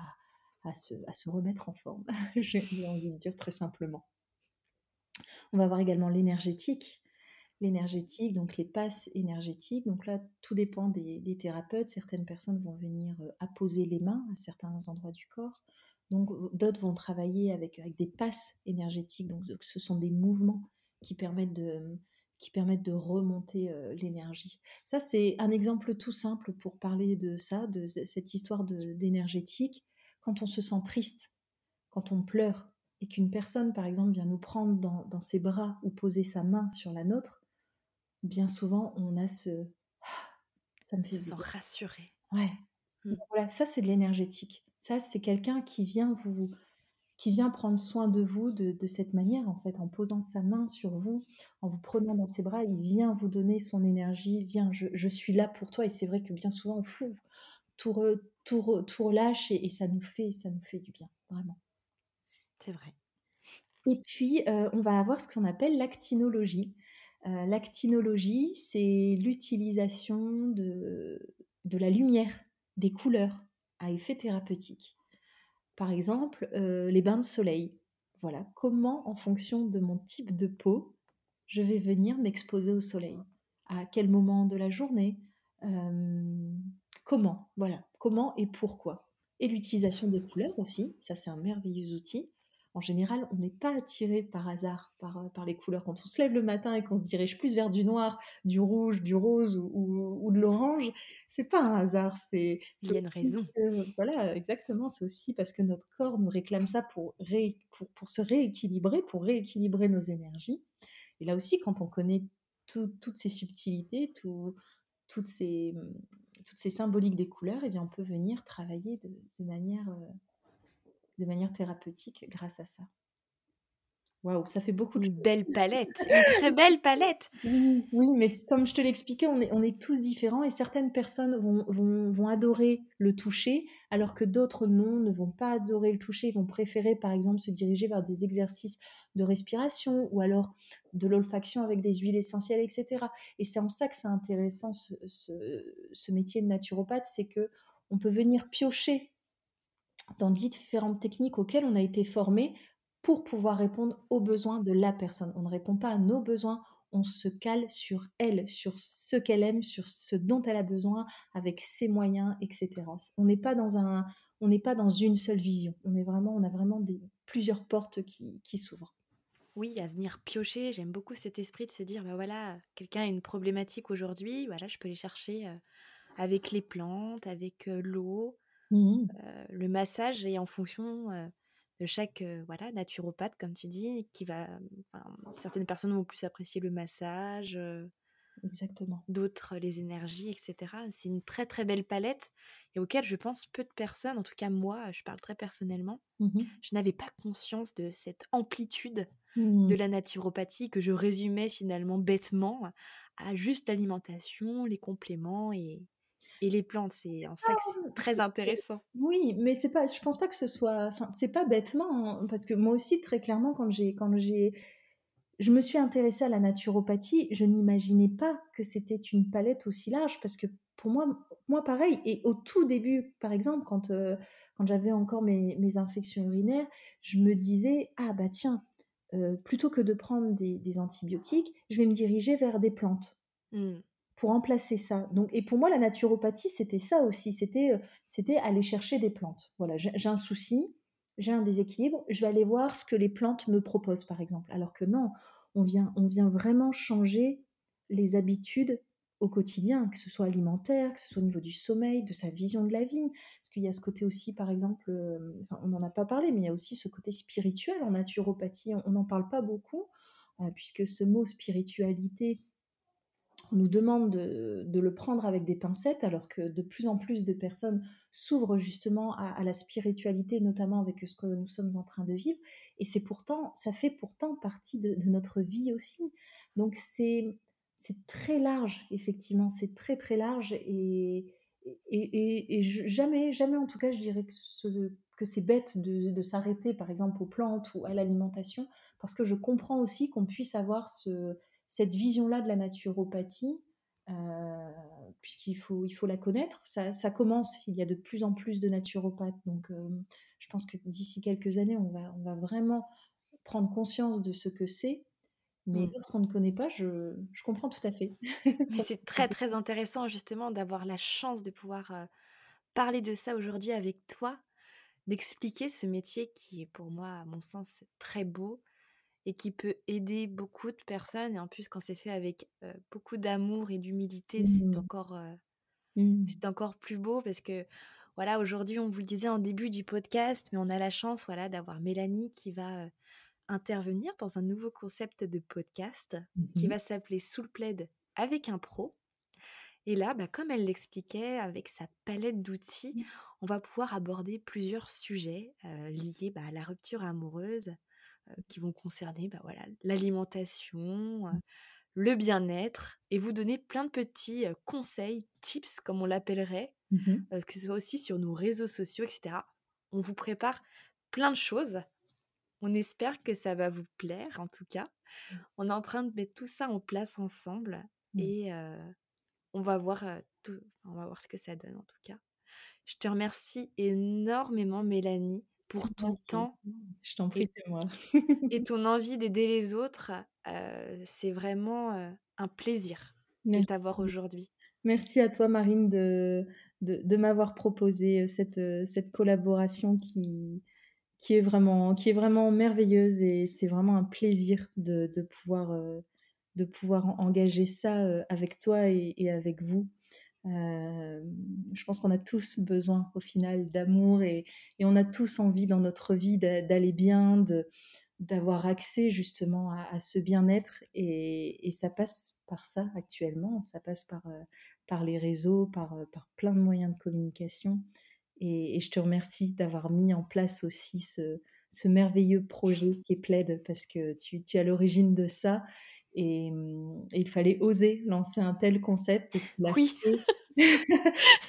à, se, à se remettre en forme. J'ai envie de dire très simplement. On va avoir également l'énergétique. L'énergétique, donc les passes énergétiques. Donc là, tout dépend des, des thérapeutes. Certaines personnes vont venir apposer les mains à certains endroits du corps. Donc, d'autres vont travailler avec, avec des passes énergétiques. Donc, ce sont des mouvements qui permettent de, qui permettent de remonter euh, l'énergie. Ça, c'est un exemple tout simple pour parler de ça, de cette histoire de, d'énergétique. Quand on se sent triste, quand on pleure, et qu'une personne, par exemple, vient nous prendre dans, dans ses bras ou poser sa main sur la nôtre, bien souvent, on a ce... Ça me fait... On se sent rassuré. Ouais. Mmh. Voilà, ça, c'est de l'énergétique. Ça, c'est quelqu'un qui vient vous, qui vient prendre soin de vous de, de cette manière, en fait, en posant sa main sur vous, en vous prenant dans ses bras, il vient vous donner son énergie, vient, je, je suis là pour toi. Et c'est vrai que bien souvent, on fout, tout, re, tout, re, tout relâche et, et ça nous fait, ça nous fait du bien, vraiment. C'est vrai. Et puis, euh, on va avoir ce qu'on appelle l'actinologie. Euh, l'actinologie, c'est l'utilisation de, de la lumière, des couleurs, à effet thérapeutique. Par exemple, euh, les bains de soleil. Voilà, comment en fonction de mon type de peau, je vais venir m'exposer au soleil. À quel moment de la journée, euh, comment, voilà, comment et pourquoi. Et l'utilisation des couleurs aussi, ça c'est un merveilleux outil. En général, on n'est pas attiré par hasard par, par les couleurs. Quand on se lève le matin et qu'on se dirige plus vers du noir, du rouge, du rose ou, ou, ou de l'orange, c'est pas un hasard. C'est, c'est Il y a une raison. Que, voilà, exactement. C'est aussi parce que notre corps nous réclame ça pour, ré, pour, pour se rééquilibrer, pour rééquilibrer nos énergies. Et là aussi, quand on connaît tout, toutes ces subtilités, tout, toutes, ces, toutes ces symboliques des couleurs, eh bien, on peut venir travailler de, de manière... Euh, de manière thérapeutique grâce à ça. Waouh, ça fait beaucoup de... Une belle palette, une très belle palette. Oui, oui, mais comme je te l'expliquais, on est, on est tous différents et certaines personnes vont, vont, vont adorer le toucher, alors que d'autres, non, ne vont pas adorer le toucher, vont préférer, par exemple, se diriger vers des exercices de respiration ou alors de l'olfaction avec des huiles essentielles, et cetera. Et c'est en ça que c'est intéressant, ce, ce, ce métier de naturopathe, c'est qu'on peut venir piocher dans différentes techniques auxquelles on a été formé pour pouvoir répondre aux besoins de la personne. On ne répond pas à nos besoins, on se cale sur elle, sur ce qu'elle aime, sur ce dont elle a besoin, avec ses moyens, et cetera. On n'est pas dans un, on n'est pas dans une seule vision. On est vraiment, on a vraiment des, plusieurs portes qui, qui s'ouvrent. Oui, à venir piocher. J'aime beaucoup cet esprit de se dire, ben voilà, quelqu'un a une problématique aujourd'hui, voilà, je peux les chercher avec les plantes, avec l'eau. Mmh. Euh, le massage est en fonction euh, de chaque euh, voilà, naturopathe, comme tu dis, qui va, enfin, certaines personnes vont plus apprécier le massage, euh, exactement, d'autres les énergies, et cetera. C'est une très très belle palette et auquel je pense peu de personnes, en tout cas moi, je parle très personnellement, mmh. je n'avais pas conscience de cette amplitude mmh. de la naturopathie que je résumais finalement bêtement à juste l'alimentation, les compléments et... Et les plantes, c'est en ça que c'est très intéressant. Oui, mais c'est pas, je pense pas que ce soit... Enfin, c'est pas bêtement, hein, parce que moi aussi, très clairement, quand j'ai, quand j'ai, je me suis intéressée à la naturopathie, je n'imaginais pas que c'était une palette aussi large, parce que pour moi, moi pareil, et au tout début, par exemple, quand, euh, quand j'avais encore mes, mes infections urinaires, je me disais, ah bah tiens, euh, plutôt que de prendre des, des antibiotiques, je vais me diriger vers des plantes. Mm. Pour remplacer ça. Donc, et pour moi, la naturopathie, c'était ça aussi. C'était, c'était aller chercher des plantes. Voilà, j'ai, j'ai un souci, j'ai un déséquilibre, je vais aller voir ce que les plantes me proposent, par exemple. Alors que non, on vient, on vient vraiment changer les habitudes au quotidien, que ce soit alimentaire, que ce soit au niveau du sommeil, de sa vision de la vie. Parce qu'il y a ce côté aussi, par exemple, euh, enfin, on n'en a pas parlé, mais il y a aussi ce côté spirituel en naturopathie. On n'en parle pas beaucoup, euh, puisque ce mot spiritualité, on nous demande de, de le prendre avec des pincettes, alors que de plus en plus de personnes s'ouvrent justement à, à la spiritualité, notamment avec ce que nous sommes en train de vivre. Et c'est pourtant, ça fait pourtant partie de, de notre vie aussi. Donc c'est, c'est très large, effectivement, c'est très très large. Et, et, et, et jamais, jamais en tout cas, je dirais que, ce, que c'est bête de, de s'arrêter, par exemple, aux plantes ou à l'alimentation, parce que je comprends aussi qu'on puisse avoir ce... cette vision-là de la naturopathie, euh, puisqu'il faut, il faut la connaître, ça, ça commence, il y a de plus en plus de naturopathes, donc euh, je pense que d'ici quelques années, on va, on va vraiment prendre conscience de ce que c'est, mais lorsqu'on ne connaît pas, je, je comprends tout à fait. Mais c'est très très intéressant justement d'avoir la chance de pouvoir euh, parler de ça aujourd'hui avec toi, d'expliquer ce métier qui est pour moi, à mon sens, très beau, et qui peut aider beaucoup de personnes. Et en plus, quand c'est fait avec euh, beaucoup d'amour et d'humilité, mmh. c'est encore, euh, mmh. c'est encore plus beau parce que, voilà, aujourd'hui, on vous le disait en début du podcast, mais on a la chance, voilà, d'avoir Mélanie qui va euh, intervenir dans un nouveau concept de podcast mmh. qui va s'appeler Sous le Plaid avec un pro. Et là, bah, comme elle l'expliquait, avec sa palette d'outils, mmh. on va pouvoir aborder plusieurs sujets euh, liés bah, à la rupture amoureuse, qui vont concerner bah voilà, l'alimentation, le bien-être, et vous donner plein de petits conseils, tips, comme on l'appellerait, mm-hmm. euh, que ce soit aussi sur nos réseaux sociaux, et cetera. On vous prépare plein de choses. On espère que ça va vous plaire, en tout cas. On est en train de mettre tout ça en place ensemble, mm-hmm. et euh, on va voir euh, tout, on va voir ce que ça donne, en tout cas. Je te remercie énormément, Mélanie, pour ton temps. Je t'en prie, et, c'est moi. Et ton envie d'aider les autres, euh, c'est vraiment euh, un plaisir Merci. De t'avoir aujourd'hui. Merci à toi, Marine, de, de, de m'avoir proposé cette, cette collaboration qui, qui, est vraiment, qui est vraiment merveilleuse, et c'est vraiment un plaisir de, de, pouvoir, euh, de pouvoir engager ça euh, avec toi et, et avec vous. Euh, je pense qu'on a tous besoin au final d'amour, et, et on a tous envie dans notre vie d'a, d'aller bien, de, d'avoir accès justement à, à ce bien-être, et, et ça passe par ça actuellement, ça passe par, par les réseaux, par, par plein de moyens de communication, et, et je te remercie d'avoir mis en place aussi ce, ce merveilleux projet qui est PLED, parce que tu, tu es à l'origine de ça. Et, et il fallait oser lancer un tel concept, et tu l'as oui. fait.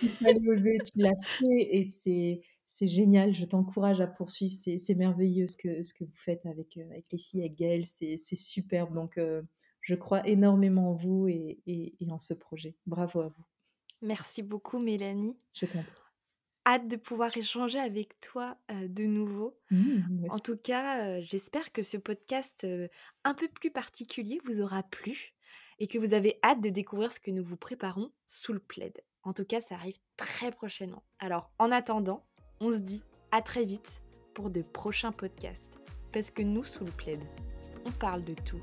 Il fallait oser, tu l'as fait, et c'est, c'est génial. Je t'encourage à poursuivre. C'est, c'est merveilleux ce que, ce que vous faites avec, avec les filles, avec Gaëlle. C'est, c'est superbe. Donc, euh, je crois énormément en vous et, et, et en ce projet. Bravo à vous. Merci beaucoup, Mélanie. Je t'en prie. Hâte de pouvoir échanger avec toi euh, de nouveau. Mmh, oui. En tout cas, euh, j'espère que ce podcast euh, un peu plus particulier vous aura plu et que vous avez hâte de découvrir ce que nous vous préparons sous le plaid. En tout cas, ça arrive très prochainement. Alors, en attendant, on se dit à très vite pour de prochains podcasts. Parce que nous, sous le plaid, on parle de tout.